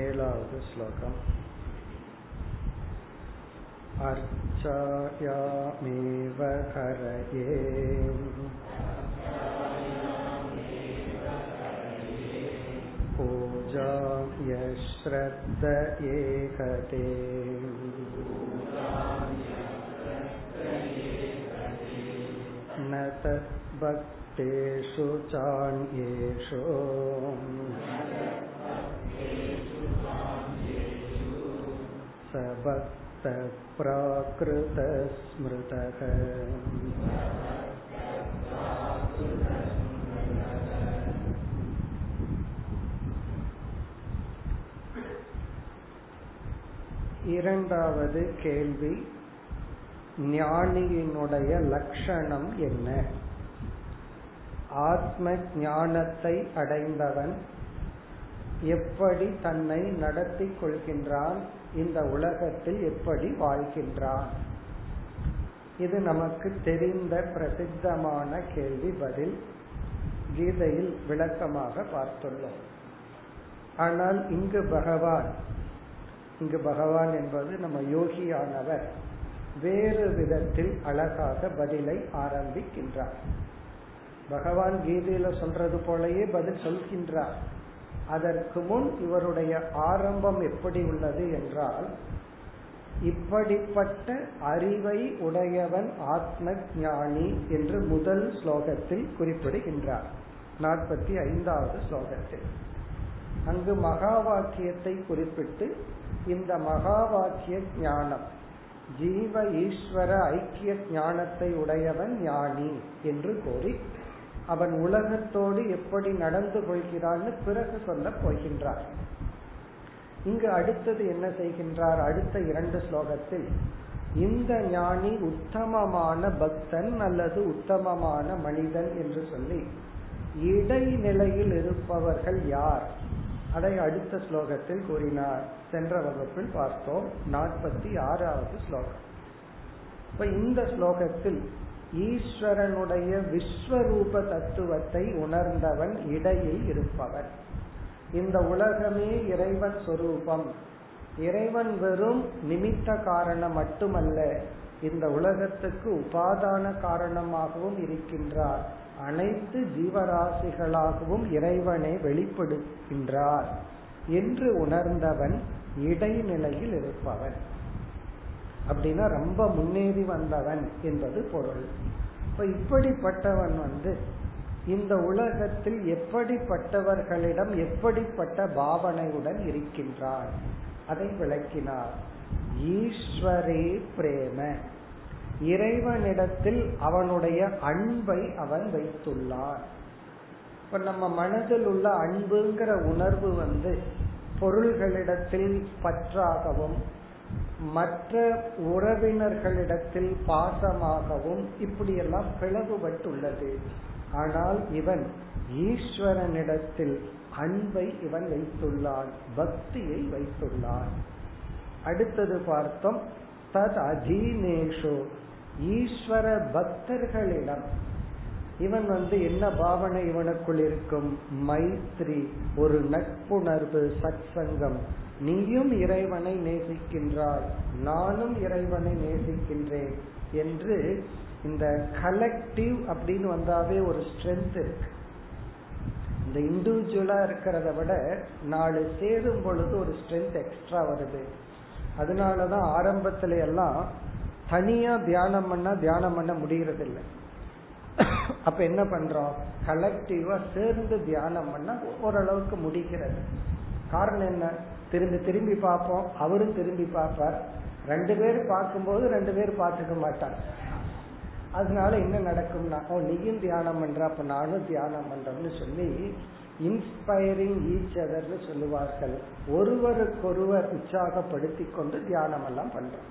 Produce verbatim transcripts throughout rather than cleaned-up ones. ஏழாவது ஸ்லோகம். அர்ச்சாயாமேவ ஹரயே பூஜாய ஸ்ரத்தயே கதே ந தத் பக்தேஷு சான்யேஷு சபக்த ப்ராக்ருத ஸ்மிருதக. இரண்டாவது கேள்வி, ஞானியினுடைய லட்சணம் என்ன? ஆத்ம ஞானத்தை அடைந்தவன் எப்படி தன்னை நடத்தி கொள்கின்றான், இந்த உலகத்தில் எப்படி வாழ்கின்றான்? இது நமக்கு தெரிந்த பிரசித்தமான கேள்வி. பதில் கீதையில் விளக்கமாக பார்த்துள்ளோம். ஆனால் இங்கு பகவான் இங்கு பகவான் என்பது நம்ம யோகியானவர் வேறு விதத்தில் அழகாக பதிலை ஆரம்பிக்கின்றார். பகவான் கீதையில சொல்றது போலயே பதில் சொல்கின்றார். அதற்கு முன் இவருடைய ஆரம்பம் எப்படி உள்ளது என்றால், இப்படிப்பட்ட அறிவை உடையவன் ஆத்ம ஞானி என்று முதல் ஸ்லோகத்தில் குறிப்பிடுகின்றார். நாற்பத்தி ஐந்தாவது ஸ்லோகத்தில் அங்கு மகா வாக்கியத்தை குறிப்பிட்டு, இந்த மகா வாக்கிய ஞானம் ஜீவ ஈஸ்வர ஐக்கிய ஞானத்தை உடையவன் ஞானி என்று கூறி, அவன் உலகத்தோடு எப்படி நடந்து கொள்கிறான்னு பிறகு சொல்ல போகின்றார். இங்கு அடுத்தது என்ன செய்கின்றார்? அடுத்த இரண்டு ஸ்லோகத்தில் இந்த ஞானி உத்தமமான பக்தன் அல்லது உத்தமமான மனிதன் என்று சொல்லி, இடைநிலையில் இருப்பவர்கள் யார், அதை அடுத்த ஸ்லோகத்தில் கூறினார். சென்ற வகுப்பில் பார்த்தோம். நாற்பத்தி ஆறாவது ஸ்லோகம். இப்ப இந்த ஸ்லோகத்தில் ஈஸ்வரனுடைய விஸ்வரூப தத்துவத்தை உணர்ந்தவன் இடையில் இருப்பவன். இந்த உலகமே இறைவன் சொரூபம். இறைவன் வெறும் நிமித்த காரணம் மட்டுமல்ல, இந்த உலகத்துக்கு உபாதான காரணமாகவும் இருக்கின்றார். அனைத்து ஜீவராசிகளாகவும் இறைவனை வெளிப்படுகின்றார் என்று உணர்ந்தவன் இடைநிலையில் இருப்பவன். அப்படின்னா ரொம்ப முன்னேறி வந்தவன் என்பது பொருள். இப்ப இப்படிப்பட்டவன் வந்து இந்த உலகத்தில் எப்படிப்பட்டவர்களிடம் எப்படிப்பட்ட பாவனையுடன் இருக்கின்றான் அதை விளக்கினார். ஈஸ்வரே பிரேம, இறைவனிடத்தில் அவனுடைய அன்பை அவன் வைத்துள்ளான். இப்ப நம்ம மனதில் உள்ள அன்புங்கிற உணர்வு வந்து பொருள்களிடத்தில் பற்றாகவும், மற்ற உறவினர்களிடத்தில் பாசமாகவும் இப்படியெல்லாம் பிளவுபட்டுள்ளது. ஆனால் இவன் ஈஸ்வரனிடத்தில் அன்பை இவன் வைத்துள்ளான், பக்தியை வைத்துள்ளான். அடுத்தது பார்த்தோம், தத் அதீனேஷோ, ஈஸ்வர பக்தர்களிடம் இவன் வந்து என்ன பாவனை இவனுக்குள் இருக்கும்? மைத்ரி, ஒரு நட்புணர்வு, சத்சங்கம். நீயும் இறைவனை நேசிக்கின்றாய், நானும் இறைவனை நேசிக்கின்றேன் என்று இந்த கலெக்டிவ் அப்படின்னு வந்தாவே ஒரு ஸ்ட்ரென்த் இருக்கு. இந்த இண்டிவிஜுவலா இருக்கிறத விட நாலு சேரும் பொழுது ஒரு ஸ்ட்ரென்த் எக்ஸ்ட்ரா வருது. அதனாலதான் ஆரம்பத்துல எல்லாம் தனியா தியானம் பண்ணா தியானம் பண்ண முடியறது இல்லை. அப்ப என்ன பண்றோம்? கலெக்டிவா சேர்ந்து தியானம் பண்ணா ஓரளவுக்கு முடிகிறது. காரணம் என்ன? திரும்பி திரும்பி பார்ப்போம், அவரும் திரும்பி பார்ப்பார். ரெண்டு பேர் பார்க்கும்போது ரெண்டு பேர் பார்த்துக்க மாட்டார். அதனால என்ன நடக்கும்னா, நீயும் தியானம் பண்ற, அப்ப நானும் தியானம் பண்றேன்னு சொல்லி இன்ஸ்பைரிங் ஈச் அதர்னு சொல்லுவார்கள். ஒருவருக்கொருவர் உற்சாகப்படுத்தி கொண்டு தியானம் எல்லாம் பண்றோம்.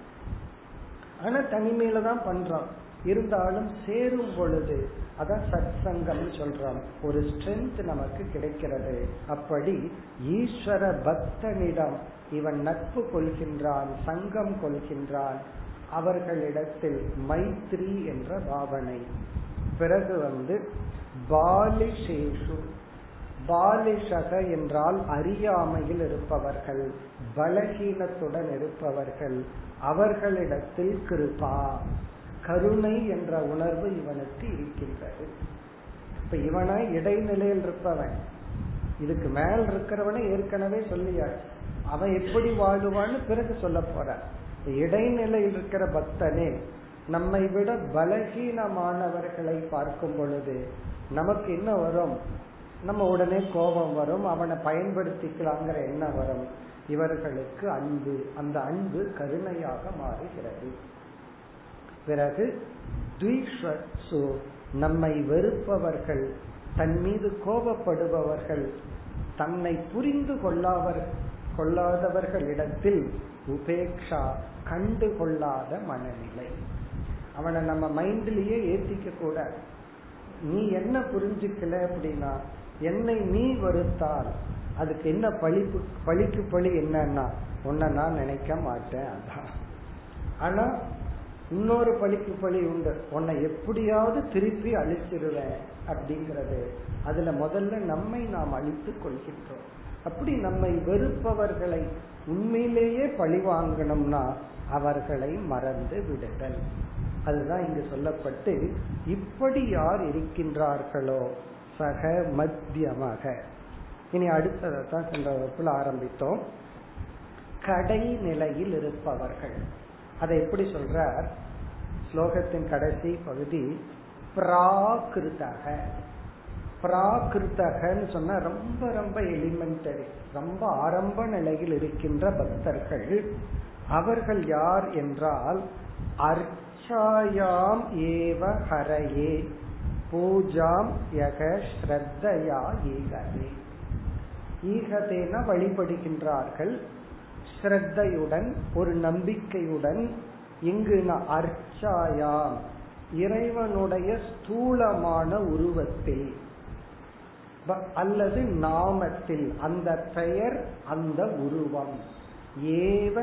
ஆனா தனிமையில தான் பண்றோம். இருந்தாலும் சேரும் பொழுது அதான் சத் சங்கம் சொல்றோம், ஒரு ஸ்ட்ரென்த் நமக்கு கிடைக்கிறது. அப்படி ஈஸ்வர பக்தனிடம் இவன் நட்பு கொள்கின்றான், சங்கம் கொள்கின்றான். அவர்களிடத்தில் மைத்ரி என்ற பாவனை. பிறகு வந்து பாலிஷேஷு, பாலிஷக என்றால் அறியாமையில் இருப்பவர்கள், பலகீனத்துடன் இருப்பவர்கள், அவர்களிடத்தில் கிருபா, கருணை என்ற உணர்வு இவனுக்கு இருக்கின்றது. இப்ப இவனை இடைநிலையில் இருப்பவன், இதுக்கு மேல் இருக்கிறவனை ஏற்கனவே சொல்லியார், அவன் எப்படி வாழுவான்னு பிறகு சொல்ல போறான். இடைநிலையில் இருக்கிற பக்தனே நம்மை விட பலகீனமானவர்களை பார்க்கும் பொழுது நமக்கு என்ன வரும்? நம்ம உடனே கோபம் வரும், அவனை பயன்படுத்திக்கலாங்கிற என்ன வரும்? இவர்களுக்கு அன்பு, அந்த அன்பு கருணையாக மாறுகிறது. பிறகு துஷ்வசு, நம்மை வெறுப்பவர்கள், தன் மீது கோபப்படுபவர்கள், தன்னை புரிந்து கொள்ளாவர் கொள்ளாதவர்களிடத்தில் உபேக்ஷா, கண்டு கொள்ளாத மனநிலை. அவனை நம்ம மைண்ட்லயே ஏத்திக்க கூட, நீ என்ன புரிஞ்சுக்கல அப்படின்னா என்னை நீ வெறுத்தால் அதுக்கு என்ன பழிப்பு, பழிக்கு பழி என்னன்னா உன்னை நான் நினைக்க மாட்டேன் அதான். ஆனா இன்னொரு பழிக்கு பழி உண்டு, உன்னை எப்படியாவது திருப்பி அழிச்சிருவேன் அப்படிங்கிறது. அதுல முதல்ல நம்மை நாம் அழித்து கொள்கின்றோம். அப்படி நம்மை வெறுப்பவர்களை உண்மையிலேயே பழி வாங்கணும்னா அவர்களை மறந்து விடுதல். அதுதான் இங்கு சொல்லப்பட்டு இப்படி யார் இருக்கின்றார்களோ சக மத்தியமாக. இனி அடுத்ததான் சென்ற வகுப்பில் ஆரம்பித்தோம், கடை நிலையில் இருப்பவர்கள். அதை எப்படி சொல்றார்? ஸ்லோகத்தின் கடைசி பகுதி பிராகிருதக. பிராகிருதகன்னு சொன்னா ரொம்ப ரொம்ப எலிமெண்டரி, ரொம்ப ஆரம்ப நிலையில் இருக்கின்ற பக்தர்கள். அவர்கள் யார் என்றால் அர்ச்சாயாம் ஏவ ஹரயே பூஜாம் யக ஸ்ரத்தையா ஈகதே. ஈகதேனா வழிபடுகின்றார்கள், ஸ்ரத்தையுடன், ஒரு நம்பிக்கையுடன். இங்கு அர்ச்சாயாம் இறைவனுடைய ஸ்தூலமான உருவத்தில் அல்லது நாமத்தில், அந்த பெயர் அந்த உருவம், ஏவ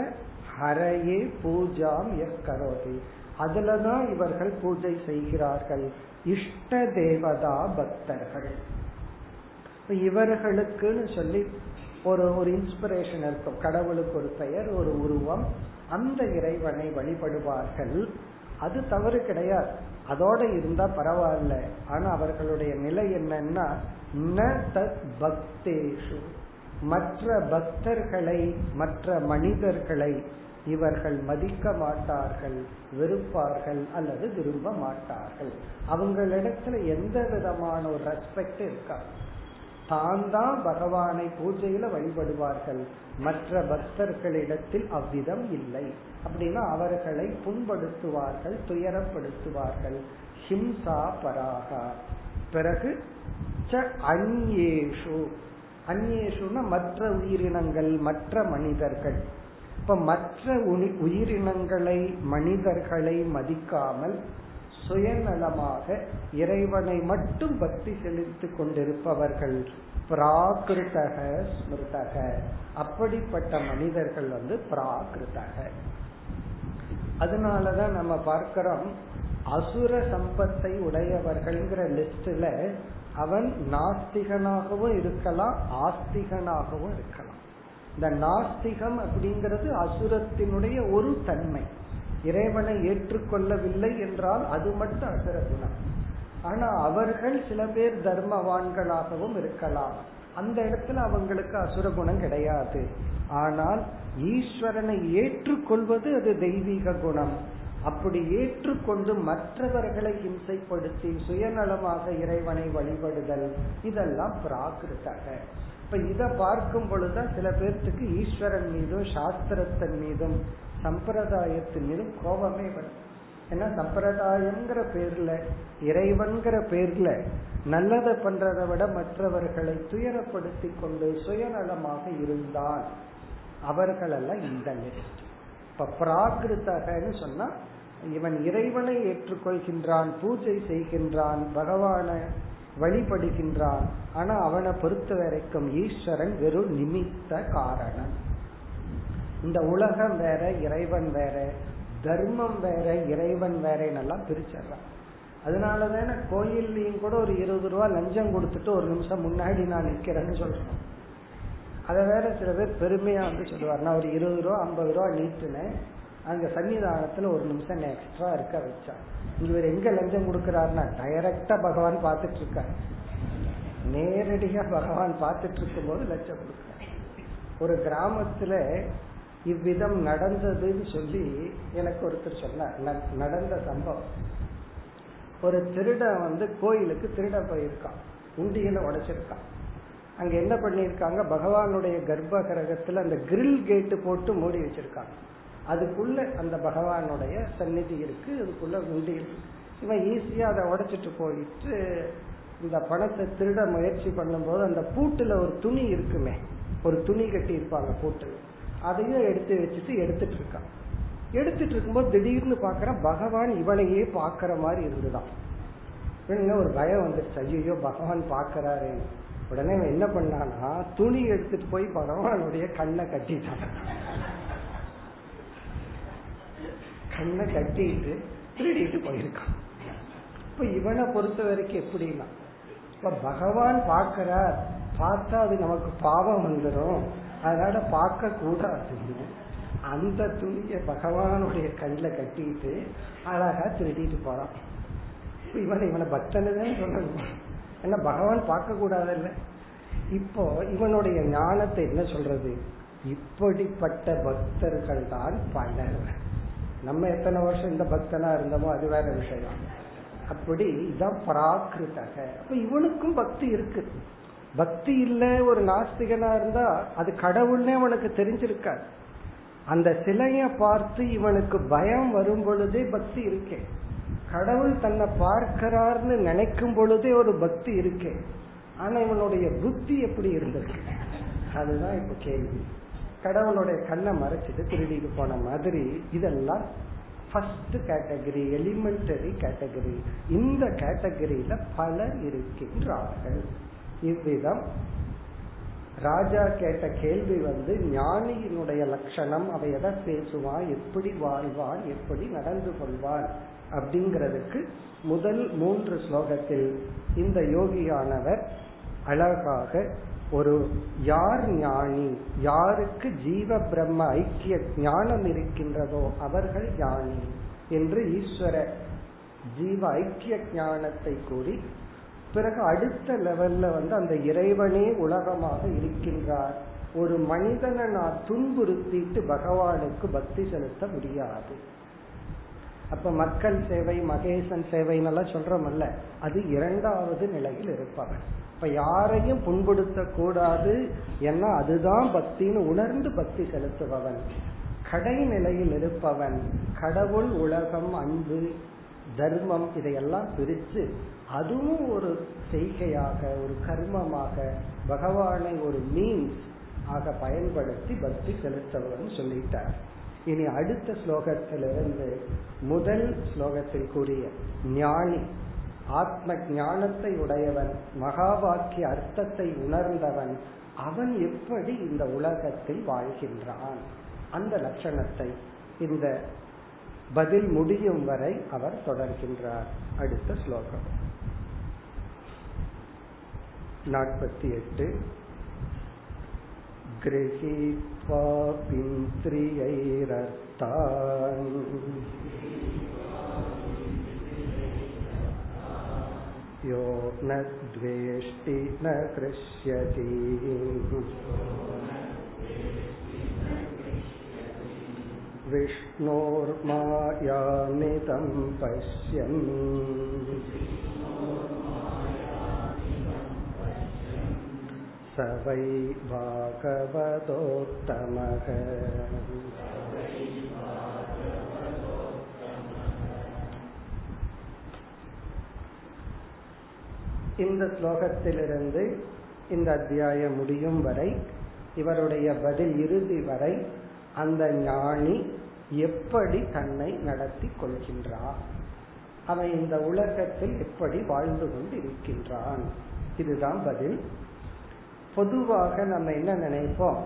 ஹரையே பூஜாம் யக்கரோதி, அதுலதான் இவர்கள் பூஜை செய்கிறார்கள். இஷ்ட தேவதா பக்தர்கள். இவர்களுக்குன்னு சொல்லி ஒரு ஒரு இன்ஸ்பிரேஷன் இருக்கும், கடவுளுக்கு ஒரு பெயர், ஒரு உருவம், அந்த இறைவனை வழிபடுவார்கள். அது தவறு கிடையாது, அதோட இருந்தா பரவாயில்ல. ஆனா அவர்களுடைய நிலை என்னன்னா ந தத் பக்தேஷு, மற்ற பக்தர்களை, மற்ற மனிதர்களை இவர்கள் மதிக்க மாட்டார்கள், வெறுப்பார்கள் அல்லது விரும்ப மாட்டார்கள். அவங்களிடத்துல எந்த விதமான ஒரு ரெஸ்பெக்ட் இருக்காது. தான் தான் பகவானை பூஜையில வழிபடுவார்கள், மற்ற பக்தர்களிடத்தில் அவ்விதம் இல்லை. அப்படின்னா அவர்களை புண்படுத்துவார்கள், துயரப்படுத்துவார்கள். ஹிம்சா பராகா. பிறகு அன்யேஷு, அன்யேஷுனா மற்ற உயிரினங்கள், மற்ற மனிதர்கள். இப்ப மற்ற உயிரினங்களை, மனிதர்களை மதிக்காமல் சுயநலமாக இறைவனை மட்டும் பக்தி செலுத்திக் கொண்டிருப்பவர்கள் பிராகிருதக ஸ்மிருதக. அப்படிப்பட்ட மனிதர்கள் வந்து பிராகிருதக. அதனாலதான் நம்ம பார்க்கிறோம் அசுர சம்பத்தை உடையவர்கள்ங்கிற லிஸ்ட்ல அவன் நாஸ்திகனாகவும் இருக்கலாம், ஆஸ்திகனாகவும் இருக்கலாம். இந்த நாஸ்திகம் அப்படிங்கிறது அசுரத்தினுடைய ஒரு தன்மை. இறைவனை ஏற்றுக்கொள்ளவில்லை என்றால் அது மட்டும் அசுர குணம். ஆனா அவர்கள் சில பேர் தர்மவான்களாகவும் இருக்கலாம், அந்த இடத்துல அவங்களுக்கு அசுர குணம் கிடையாது. ஆனால் ஈஸ்வரனை ஏற்றுக்கொள்வது அது தெய்வீக குணம். அப்படி ஏற்றுக்கொண்டு மற்றவர்களை இம்சைப்படுத்தி சுயநலமாக இறைவனை வழிபடுதல், இதெல்லாம் பிராகிருதக. இப்ப இத பார்க்கும் பொழுதுதான் சில பேர்த்துக்கு ஈஸ்வரன் மீதும், சாஸ்திரத்தின் மீதும், சம்பிரதாயத்தின் மீதும் கோபமே வரும். ஏன்னா சம்பிரதாயங்கிற பேர்ல, இறைவன்கிற பேர்ல நல்லதை பண்றதை விட மற்றவர்களை துயரப்படுத்தி கொண்டு சுயநலமாக இருந்தால் அவர்களெல்லாம் இந்த லிஸ்ட். இப்ப பிராகிருத்தகன்னு சொன்னா இவன் இறைவனை ஏற்றுக்கொள்கின்றான், பூஜை செய்கின்றான், பகவானை வழிபடுகின்றான். ஆனா அவனை பொறுத்த வரைக்கும் ஈஸ்வரன் வெறும் நிமித்த காரணம். இந்த உலகம் வேற, இறைவன் வேற, தர்மம் வேற, இறைவன் வேறேன்னெல்லாம் பிரிச்சிடறான். அதனாலதான கோயில்லையும் கூட ஒரு இருபது ரூபா லஞ்சம் கொடுத்துட்டு ஒரு நிமிஷம் முன்னாடி நான் நிக்கிறேன்னு சொல்றேன். அதை வேற சில பேர் பெருமையா வந்து சொல்லுவார், நான் ஒரு இருபது ரூபா ஐம்பது ரூபா நீட்டுனேன், அங்க சன்னிதானத்துல ஒரு நிமிஷம் எக்ஸ்ட்ரா இருக்க வச்சான். இவர் எங்க லஞ்சம் கொடுக்கிறாருன்னா டைரக்டா பகவான் பார்த்துட்டு இருக்காரு. நேரடியா பகவான் பார்த்துட்டு இருக்கும் போது லஞ்சம் கொடுக்கிறார். ஒரு கிராமத்துல இவ்விதம் நடந்ததுன்னு சொல்லி எனக்கு ஒருத்தர் சொன்னார். நடந்த சம்பவம், ஒரு திருடன் வந்து கோயிலுக்கு திருட போயிருக்கான், உண்டியில உடைச்சிருக்கான். அங்க என்ன பண்ணிருக்காங்க, பகவானுடைய கர்ப்ப கிரகத்துல அந்த கிரில் கேட்டு போட்டு மூடி வச்சிருக்காங்க. அதுக்குள்ள அந்த பகவானுடைய சந்நிதி இருக்கு, அதுக்குள்ள உண்டி இருக்கு. இவன் ஈஸியா அதை உடைச்சிட்டு போயிட்டு இந்த பணத்தை திருட முயற்சி பண்ணும் போது அந்த பூட்டுல ஒரு துணி இருக்குமே, ஒரு துணி கட்டி இருப்பாங்க பூட்டுல, அதையும் எடுத்து வச்சுட்டு எடுத்துட்டு இருக்கான். எடுத்துட்டு இருக்கும்போது திடீர்னு பாக்குற பகவான் இவனையே பாக்குற மாதிரி இருந்துதான். இவனுங்க ஒரு பயம் வந்துருச்சு, ஐயோ பகவான் பாக்குறாரு. உடனே இவன் என்ன பண்ணான்னா துணி எடுத்துட்டு போய் பகவானுடைய கண்ணை கட்டிட்டான். கண்ணை கட்டிட்டு திருடிட்டு போயிருக்கான். இப்ப இவனை பொறுத்த வரைக்கும் எப்படின்னா, இப்ப பகவான் பாக்கிறார், பார்த்தா அது நமக்கு பாவம் வந்துடும், அதனால பார்க்க கூடாது. அந்த துணிய பகவானுடைய கண்ணில் கட்டிட்டு அழகா திருடிட்டு போறான். இவன் இவனை பக்தனுதான் சொன்ன, ஏன்னா பகவான் பார்க்க கூடாதுல்ல. இப்போ இவனுடைய ஞானத்தை என்ன சொல்றது, இப்படிப்பட்ட பக்தர்கள் தான் பலர். நம்ம எத்தனை வருஷம் இந்த பக்தனா இருந்தோமோ அது வேற விஷயம். அப்படி இதான் பிராகிருத்தக. அப்ப இவனுக்கும் பக்தி இருக்கு. பக்தி இல்ல ஒரு நாஸ்திகனா இருந்தா அது கடவுள்னே அவனுக்கு தெரிஞ்சிருக்காது. அந்த சிலைய பார்த்து இவனுக்கு பயம் வரும் பொழுதே பக்தி இருக்கே, கடவுள் தன்னை பார்க்கிறார்னு நினைக்கும் பொழுதே ஒரு பக்தி இருக்கே. ஆனா இவனுடைய புத்தி எப்படி இருந்திருக்கு, அதுதான் இப்ப கேள்வி. கடவுளுடைய கண்ணை மறைச்சிட்டு திருடிக்கு போன மாதிரி. இதெல்லாம் ஃபர்ஸ்ட் கேட்டகரி, எலிமெண்டரி கேட்டகரி. இந்த கேட்டகரியில பலர் இருக்கின்றார்கள். இவ்விதம் ராஜா கேட்ட கேள்வி வந்து ஞானியினுடைய லட்சணம், அவை எதை பேசுவான், எப்படி வாழ்வான், எப்படி நடந்து கொள்வான் அப்படிங்கிறதுக்கு முதல் மூன்று ஸ்லோகத்தில் இந்த யோகியானவர் அழகாக ஒரு யார் ஞானி, யாருக்கு ஜீவ பிரம்ம ஐக்கிய ஞானம் இருக்கின்றதோ அவர்கள் ஞானி என்று ஈஸ்வர ஜீவ ஐக்கிய ஞானத்தை கூறி, பிறகு அடுத்த லெவல்ல வந்து அந்த இறைவனே உலகமாக இருக்கின்றார், ஒரு மனிதனை நான் துன்புறுத்திட்டு பகவானுக்கு பக்தி செலுத்த முடியாது. அப்ப மக்கள் சேவை, மகேசன் சேவைன்னு சொல்றமல்ல, அது இரண்டாவது நிலையில் இருப்பவன். இப்ப யாரையும் புண்படுத்த கூடாது, ஏன்னா அதுதான் பக்தின்னு உணர்ந்து பக்தி செலுத்துபவன். கடை நிலையில் இருப்பவன் கடவுள், உலகம், அன்பு, தர்மம் இதையெல்லாம் பிரித்து அதுவும் ஒரு செய்கையாக, ஒரு கர்மமாக, பகவானை ஒரு மீன்ஸ் ஆக பயன்படுத்தி பக்தி செலுத்தவன் சொல்லிட்டார். இனி அடுத்த ஸ்லோகத்திலிருந்து முதல் ஸ்லோகத்தில் கூறிய ஞானி, ஆத்ம ஞானத்தை உடையவன், மகா வாக்கிய அர்த்தத்தை உணர்ந்தவன், அவன் எப்படி இந்த உலகத்தில் வாழ்கின்றான் அந்த லட்சணத்தை இந்த பதில் முடியும் வரை அவர் தொடர்கின்றார். அடுத்த ஸ்லோகம் நாற்பத்தி எட்டு. கிரஹீத்வா இந்திரியைரர்த்தான் யோ ந த்வேஷ்டி ந க்ருஷ்யதி விஷ்ணோர்மாயாமிதம் பஷ்யன் சவை பாகவதோத்தமக. இந்த ஸ்லோகத்திலிருந்து இந்த அத்தியாயம் முடியும் வரை, இவருடைய பதில் இறுதி வரை, அந்த ஞானி எப்படி தன்னை நடத்தி கொள்கின்றான், அவன் இந்த உலகத்தில் எப்படி வாழ்ந்து கொண்டு இருக்கின்றான், இதுதான் பதில். பொதுவாக நம்ம என்ன நினைப்போம்,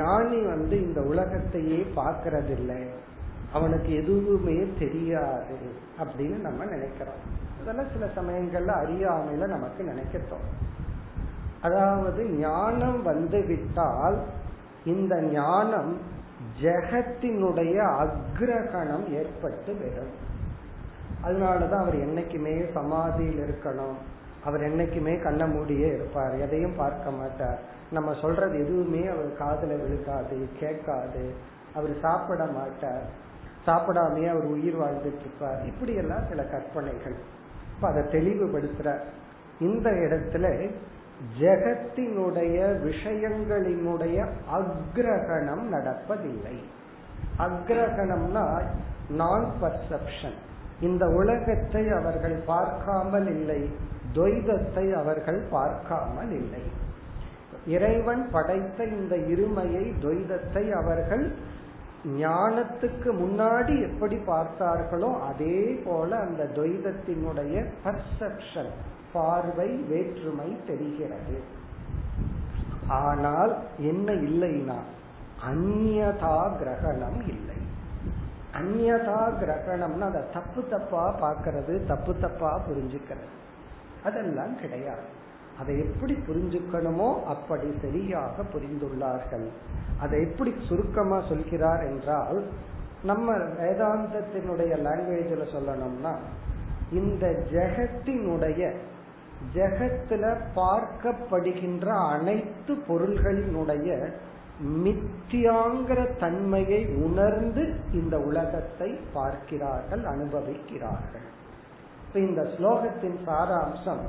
ஞானி வந்து இந்த உலகத்தையே பார்க்கறதில்லை, அவனுக்கு எதுவுமே தெரியாது அப்படின்னு நம்ம நினைக்கிறோம். அதெல்லாம் சில சமயங்கள்ல அறியாமையில நமக்கு நினைக்கத்தோம். அதாவது ஞானம் வந்து விட்டால் இந்த ஞானம் ஜெகத்தினுடைய அக்ரகணம் ஏற்பட்டு விடும். அதனாலதான் அவர் என்னைக்குமே சமாதியில் இருக்கணும், அவர் என்னைக்குமே கண்ண மூடியே இருப்பார், எதையும் பார்க்க மாட்டார், நம்ம சொல்றது எதுவுமே அவர் காதுல விழுக்காது, கேட்காது, அவர் சாப்பிட மாட்டார், சாப்பிடாமையே அவர் உயிர் வாழ்ந்துட்டு இருப்பார், இப்படி எல்லாம் சில கற்பனைகள். இப்ப அதை தெளிவுபடுத்துற இந்த இடத்துல ஜெகத்தினுடைய விஷயங்களினுடைய அக்ரகணம் நடப்பதில்லை. அக்ரகணம்னா நான் பர்செப்ஷன், இந்த உலகத்தை அவர்கள் பார்க்காமல் இல்லை, துவைதத்தை அவர்கள் பார்க்காமல் இல்லை. இறைவன் படைத்த இந்த இருமையை, துவைதத்தை அவர்கள் ஞானத்துக்கு முன்னாடி எப்படி பார்த்தார்களோ அதே போல அந்த துவைதத்தினுடைய பர்செப்ஷன், பார்வை வேற்றுமை தெரிகிறது. ஆனால் என்ன இல்லைனா அந்நியதா கிரகணம் இல்லை. அந்நியதா கிரகணம்னா அதை தப்பு தப்பா பார்க்கறது, தப்பு தப்பா புரிஞ்சுக்கிறது, அதெல்லாம் கிடையாது. அதை எப்படி புரிஞ்சுக்கணுமோ அப்படி சரியாக புரிந்துள்ளார்கள். அதை எப்படி சுருக்கமா சொல்கிறார் என்றால், நம்ம வேதாந்தத்தினுடைய லாங்குவேஜில் சொல்லணும்னா, இந்த ஜெகத்தினுடைய, ஜெகத்துல பார்க்கப்படுகின்ற அனைத்து பொருள்களினுடைய மித்தியாங்கிற தன்மையை உணர்ந்து இந்த உலகத்தை பார்க்கிறார்கள், அனுபவிக்கிறார்கள். இப்ப இந்த ஸ்லோகத்தின் சாராம்சம்,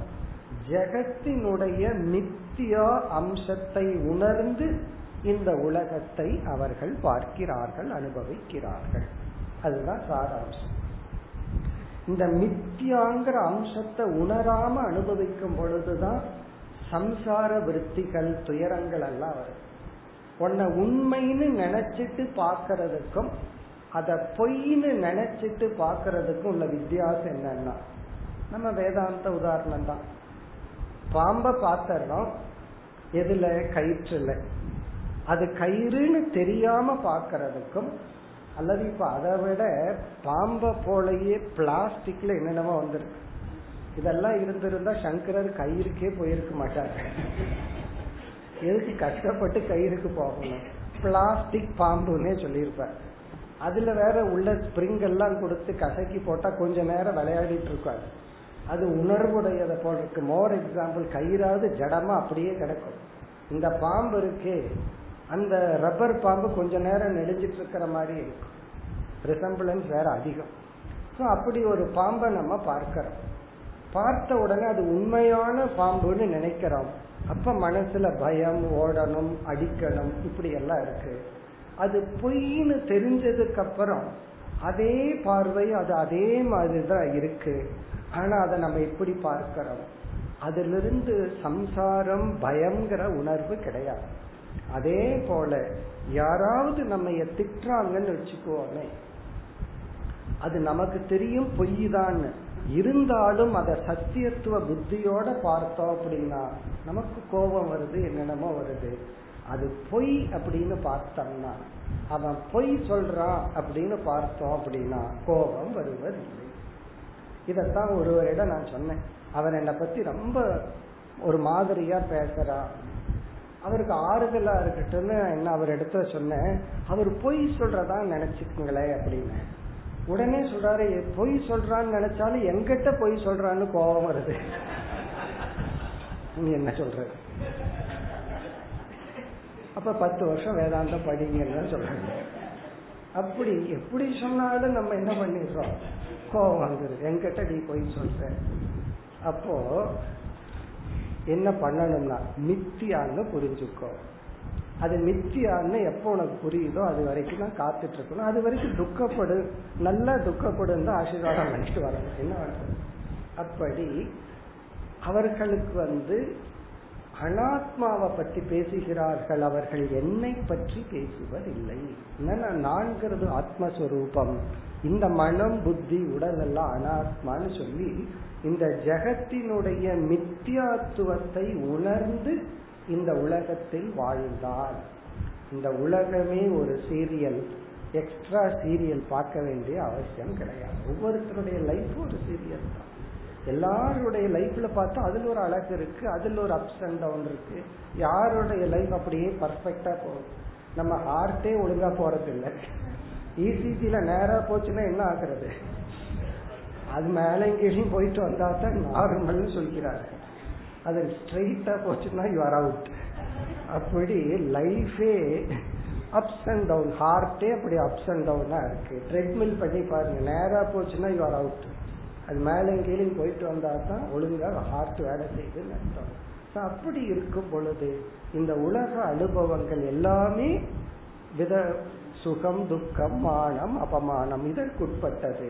ஜெகத்தினுடைய மித்தியா அம்சத்தை உணர்ந்து இந்த உலகத்தை அவர்கள் பார்க்கிறார்கள், அனுபவிக்கிறார்கள், அதுதான் சாராம்சம். இந்த மித்தியாங்கிற அம்சத்தை உணராம அனுபவிக்கும் பொழுதுதான் சம்சார விருத்திகள், துயரங்கள் எல்லாம் வரும். உன்னை உண்மைன்னு நினைச்சிட்டு பார்க்கறதுக்கும் அதை பொய்ன்னு நினைச்சிட்டு பார்க்கறதுக்கும் உள்ள வித்தியாசம் என்னன்னா, நம்ம வேதாந்த உதாரணம் தான். பாம்பை பார்த்தோம், எதுல, கயிற்றுல, அது கயிறுன்னு தெரியாம பார்க்கறதுக்கும், அல்லது இப்ப அதை விட பாம்பை போலயே பிளாஸ்டிக்ல என்னென்னமோ வந்திருக்கு, இதெல்லாம் இருந்திருந்தா சங்கரர் கயிறுக்கே போயிருக்க மாட்டார். எதுக்கு கஷ்டப்பட்டு கயிறுக்கு போகணும், பிளாஸ்டிக் பாம்புன்னே சொல்லியிருப்பார். அதுல வேற உள்ள ஸ்பிரிங் எல்லாம் கொடுத்து கசக்கி போட்டா கொஞ்ச நேரம் விளையாடிட்டு இருக்காரு, அது உணர்வுடையதை போல இருக்கு. மோர் எக்ஸாம்பிள், கயிறாவது ஜடமா அப்படியே கிடக்கும், இந்த பாம்பு இருக்கே, அந்த ரப்பர் பாம்பு கொஞ்ச நேரம் நெடிஞ்சிட்டு இருக்கிற மாதிரி இருக்கும், ரிசம்பிளன்ஸ் வேற அதிகம். ஸோ அப்படி ஒரு பாம்பை நம்ம பார்க்கிறோம், பார்த்த உடனே அது உண்மையான பாம்புன்னு நினைக்கிறோம், அப்ப மனசுல பயம், ஓடணும், அடிக்கணும், இப்படி எல்லாம் இருக்கு. அது பொய்ன்னு தெரிஞ்சதுக்கு அப்புறம் அதே பார்வை, அது அதே மாதிரிதான் இருக்கு, ஆனா அதை நம்ம எப்படி பார்க்கிறோம், அதுல இருந்து சம்சாரம், பயம்ங்கிற உணர்வு கிடையாது. அதே போல யாராவது நம்ம திட்டுறாங்கன்னு வச்சுக்கோமே, அது நமக்கு தெரியும் பொய்தான், இருந்தாலும் அதை சத்தியத்துவ புத்தியோட பார்த்தோம் அப்படின்னா நமக்கு கோபம் வருது, என்னென்னமோ வருது. அது பொய் அப்படின்னு பார்த்தோம்னா, அவன் பொய் சொல்றான் அப்படின்னு பார்த்தோம் அப்படின்னா கோபம் வருவதில்லை. இதத்தான் ஒருவரிடம் நான் சொன்னேன், அவர் என்னை பத்தி ரொம்ப ஒரு மாதிரியா பேசுறா, அவருக்கு ஆறுதலா இருக்கட்டும்னு என்ன அவர் எடுத்து சொன்னேன், அவர் பொய் சொல்றதா நினைச்சுக்கங்களேன் அப்படின்னு. உடனே சொல்றாரு, பொய் சொல்றான்னு நினைச்சாலும் எங்கிட்ட பொய் சொல்றான்னு கோபம் வருது, நீ என்ன சொல்ற, அப்ப பத்து வருஷம் வேதாந்தம் படிங்கன்னு சொல்றாங்க. அப்படி எப்படி சொன்னாலும் நம்ம என்ன பண்ணிடுறோம், கோபம் வந்துடுது, எங்கிட்ட நீ பொய் சொல்ற. அப்போ என்ன பண்ணணும்னா மித்தியான்னு புரிஞ்சுக்கோ. அது மித்தியான்னு எப்போ உனக்கு புரியுதோ அது வரைக்கும் தான் காத்துட்டு இருக்கணும். அது வரைக்கும் துக்கப்படு, நல்லா துக்கப்படும் தான் ஆசீர்வாதம் பண்ணிட்டு வரணும், என்ன. அப்படி அவர்களுக்கு வந்து அனாத்மாவை பற்றி பேசுகிறார்கள், அவர்கள் என்னை பற்றி பேசுவதில்லை. நான்கிறது ஆத்மஸ்வரூபம், இந்த மனம் புத்தி உடல் எல்லாம் அனாத்மான்னு சொல்லி இந்த ஜெகத்தினுடைய மித்தியாத்துவத்தை உணர்ந்து இந்த உலகத்தில் வாழ்ந்தார். இந்த உலகமே ஒரு சீரியல், எக்ஸ்ட்ரா சீரியல் பார்க்க வேண்டிய அவசியம் கிடையாது. ஒவ்வொருத்தருடைய லைஃப் ஒரு சீரியல் தான். எல்லாருடைய லைஃப்ல பார்த்தா அதுல ஒரு அழகு இருக்கு, அதுல ஒரு அப்ஸ் அண்ட் டவுன் இருக்கு. யாருடைய லைஃப் அப்படியே பர்ஃபெக்டா போகும்? நம்ம ஹார்ட்டே ஒழுங்கா போறது இல்லை. இசிஜில நேரா போச்சுன்னா என்ன ஆகுறது? அது மேலே எங்கேயும் போயிட்டு வந்தா தான் நார்மல் சொல்கிறாரு. அது ஸ்ட்ரெயிட்டா போச்சுன்னா யூ ஆர் அவுட். அப்படி லைஃபே அப்ஸ் அண்ட் டவுன், ஹார்ட்டே அப்படி அப்ஸ் அண்ட் டவுனா இருக்கு. ட்ரெட்மில் பண்ணி பாருங்க, நேரா போச்சுன்னா யூ ஆர் அவுட். அது மேலே கீழும் போயிட்டு வந்தா தான் ஒழுங்காக ஹார்ட் வேலை செய்யுதுன்னு அர்த்தம். ஸோ அப்படி இருக்கும் பொழுது இந்த உலக அனுபவங்கள் எல்லாமே வித சுகம் துக்கம் மானம் அபமானம் இதற்குட்பட்டது.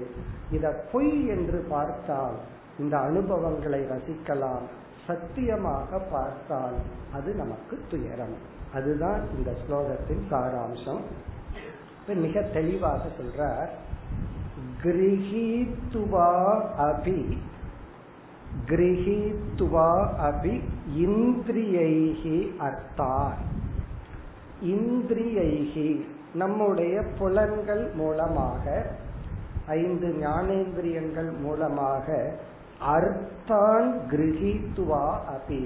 இதை பொய் என்று பார்த்தால் இந்த அனுபவங்களை ரசிக்கலாம், சத்தியமாக பார்த்தால் அது நமக்கு துயரம். அதுதான் இந்த ஸ்லோகத்தின் சாராம்சம். மிக தெளிவாக சொல்றார், கிரஹீத்துவா அபி கிரஹீத்துவா அபி இந்திரியைஹி அர்த்தார். இந்திரியைஹி நம்முடைய புலன்கள் மூலமாக, ஐந்து ஞானேந்திரியங்கள் மூலமாக அர்த்தான் கிரஹீத்துவா அபி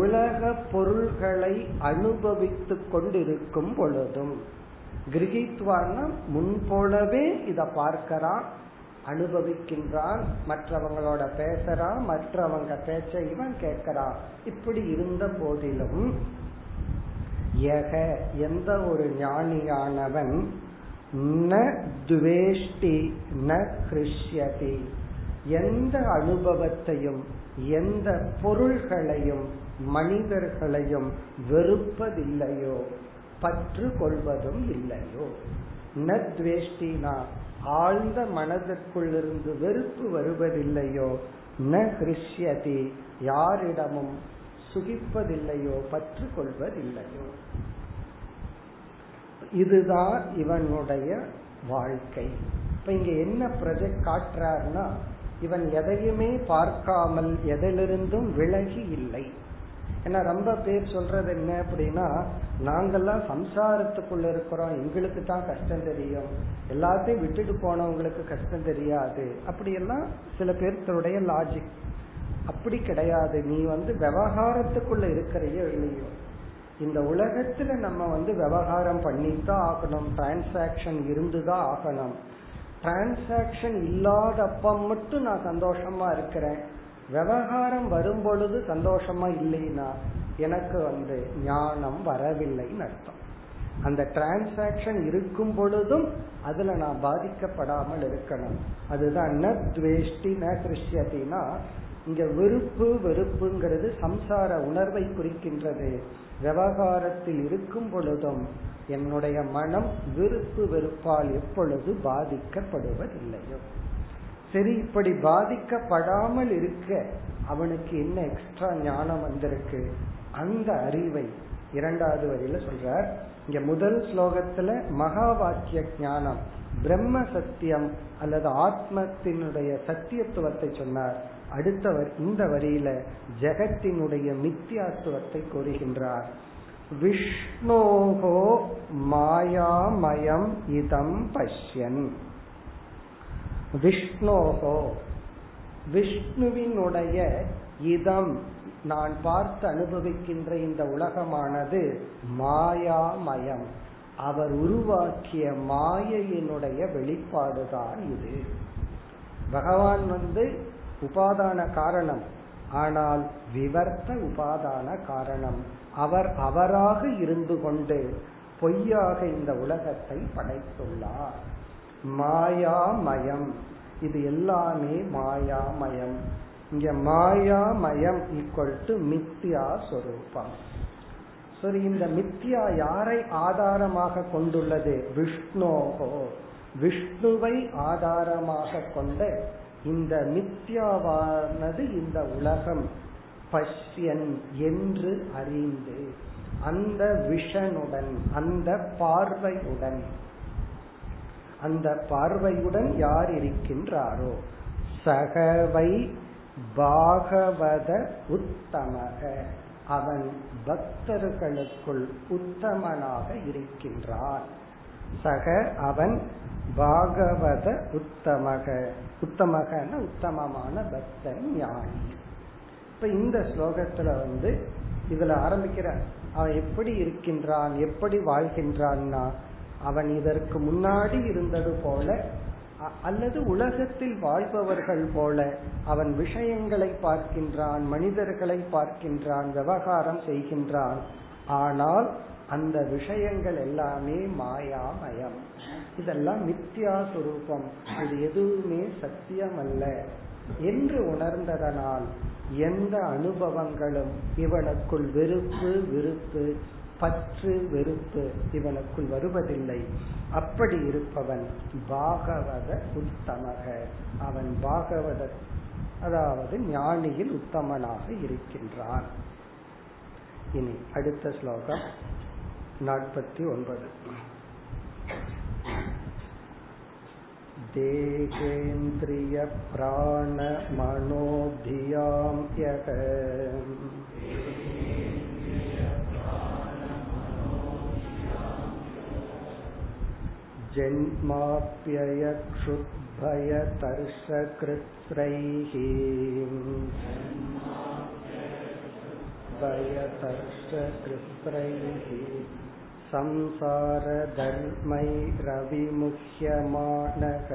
உலக பொருள்களை அனுபவித்துக் கொண்டிருக்கும் பொழுதும், கிரகித்வான்னா முன்போலவே இத பார்க்கிறான், அனுபவிக்கின்றான், மற்றவங்களோட பேசுறான், மற்றவங்க பேச்ச இவன் கேட்கிறான். இப்படி இருந்த போதிலும் எந்த ஒரு ஞானியானவன் ந துவேஷ்டி ந கிருஷ்யதி எந்த அனுபவத்தையும் எந்த பொருள்களையும் மனிதர்களையும் வெறுப்பதில்லையோ, பற்று கொள்வதும் இல்லையோ. நத்வேஷ்டினா ஆழ்ந்த மனதிற்குள்ளிருந்து வெறுப்பு வருவதில்லையோ, ந கிருஷ்யதி யாரிடமும் சுகிப்பதில்லையோ, பற்று கொள்வதில்லையோ. இதுதான் இவனுடைய வாழ்க்கை. இப்ப இங்க என்ன ப்ரொஜெக்ட் காட்டுறாருன்னா, இவன் எதையுமே பார்க்காமல் எதிலிருந்தும் விலகி இல்லை. ஏன்னா ரொம்ப பேர் சொல்றது என்ன அப்படின்னா, நாங்கெல்லாம் சம்சாரத்துக்குள்ள இருக்கிறோம், எங்களுக்கு தான் கஷ்டம் தெரியும், எல்லாத்தையும் விட்டுட்டு போனவங்களுக்கு கஷ்டம் தெரியாது, அப்படியெல்லாம் சில பேர்த்தருடைய லாஜிக். அப்படி கிடையாது. நீ வந்து விவகாரத்துக்குள்ள இருக்கிறையோ இல்லையோ, இந்த உலகத்துல நம்ம வந்து விவகாரம் பண்ணித்தான் ஆகணும், டிரான்சாக்சன் இருந்துதான் ஆகணும். டிரான்சாக்சன் இல்லாதப்ப மட்டும் நான் சந்தோஷமா இருக்கிறேன், விவகாரம் வரும் பொழுது சந்தோஷமா இல்லைன்னா எனக்கு வந்து ஞானம் வரவில்லைன்னு அர்த்தம். அந்த டிரான்சாக்சன் இருக்கும் பொழுதும் அதுல நான் பாதிக்கப்படாமல் இருக்கணும். அதுதான் ந துவேஷ்டி ந கிருஷ்யதினா இங்க விருப்பு வெறுப்புங்கிறது சம்சார உணர்வை குறிக்கின்றது. விவகாரத்தில் இருக்கும் பொழுதும் என்னுடைய மனம் விருப்பு வெறுப்பால் எப்பொழுது பாதிக்கப்படுவதில்லையோ. சரி, இப்படி பாதிக்கப்படாமல் இருக்க அவனுக்கு என்ன எக்ஸ்ட்ரா ஞானம் வந்திருக்கு, அந்த அறிவை இரண்டாவது வரியில சொல்றார். இங்க முதல் ஸ்லோகத்துல மகா வாக்கிய ஞானம், பிரம்ம சத்தியம் அல்லது ஆத்மத்தினுடைய சத்தியத்துவத்தை சொன்னார். அடுத்த இந்த வரியில ஜெகத்தினுடைய மித்தியாத்துவத்தை கூறுகின்றார். விஷ்ணோகோ மாயாமயம் இதம் பஷ்யன். விஷ்ணோகோ விஷ்ணுவினுடைய இதம் நான் பார்த்து அனுபவிக்கின்ற இந்த உலகமானது மாயாமயம், அவர் உருவாக்கிய மாயையினுடைய வெளிப்பாடுதான் இது. பகவான் வந்து உபாதான காரணம், ஆனால் விவர்த்த உபாதான காரணம். அவர் அவராக இருந்து கொண்டு பொய்யாக இந்த உலகத்தை படைத்துள்ளார். மாயாமயம், இது எல்லாமே மாயாமயம். இங்க மாயாமயம் ஈக்குவல் டு மித்யா சொரூபம். சரி, இந்த மித்யா யாரை ஆதாரமாக கொண்டுள்ளது? விஷ்ணோகோ விஷ்ணுவை ஆதாரமாக கொண்ட இந்த மித்யாவானது இந்த உலகம் பஷ்யன் என்று அறிந்து, அந்த விஷனுடன் அந்த பார்வையுடன் அந்த பார்வையுடன் யார் இருக்கின்றாரோ, சகவை பாகவத உத்தமக, அவன் பக்தர்களுக்குள் உத்தமனாக இருக்கின்றான். சக அவன் பாகவத உத்தமக, உத்தமகன உத்தமமான பக்தன் ஞானி. இப்ப இந்த ஸ்லோகத்துல வந்து இதுல ஆரம்பிக்கிற அவன் எப்படி இருக்கின்றான், எப்படி வாழ்கின்றான்னா, அவன் இதற்கு முன்னாடி இருந்தது போல அல்லது உலகத்தில் வாழ்பவர்கள் போல அவன் விஷயங்களை பார்க்கின்றான், மனிதர்களை பார்க்கின்றான், விவகாரம் செய்கின்றான். ஆனால் அந்த விஷயங்கள் எல்லாமே மாயாமயம், இதெல்லாம் மித்யா சுரூபம், இது எதுவுமே சத்தியமல்ல என்று உணர்ந்ததனால் எந்த அனுபவங்களும் இவனுக்குள் வெறுப்பு விருப்பு பற்று வெறுப்பு இவனுக்குள் வருவதில்லை. அப்படி இருப்பவன் பாகவத உத்தமக, அவன் பாகவத அதாவது ஞானியில் உத்தமனாக இருக்கின்றான். இனி அடுத்த ஸ்லோகம் நாற்பத்தி ஒன்பது. தேகேந்திரிய பிராண மனோதியாம் யக ஜன்மாப்யயக்ஷுத்பயதர்ஷக்ருத்ரைஹி பயதர்ஷக்ருத்ரைஹி சம்சாரதர்மை ரவிமுஹ்யமானக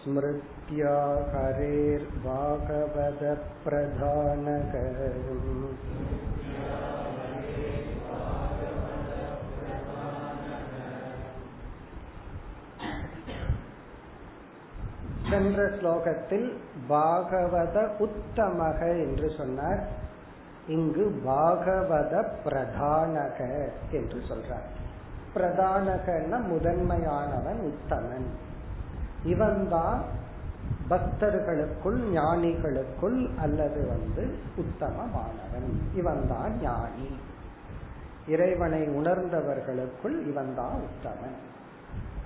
ஸ்மிருத்யா ஹரேர் பாகவத பிரதானக. சென்ற ஸ்லோகத்தில் பாகவத உத்தமக என்று சொன்னார், இங்கு பாகவத பிரதானக என்று சொல்றார். பிரதானகன்னா முதன்மையானவன், உத்தமன். இவன்தான் பக்தர்களுக்குள் ஞானிகளுக்குள் அல்லது வந்து உத்தமமானவன், இவன்தான் ஞானி. இறைவனை உணர்ந்தவர்களுக்குள் இவன்தான் உத்தமன்.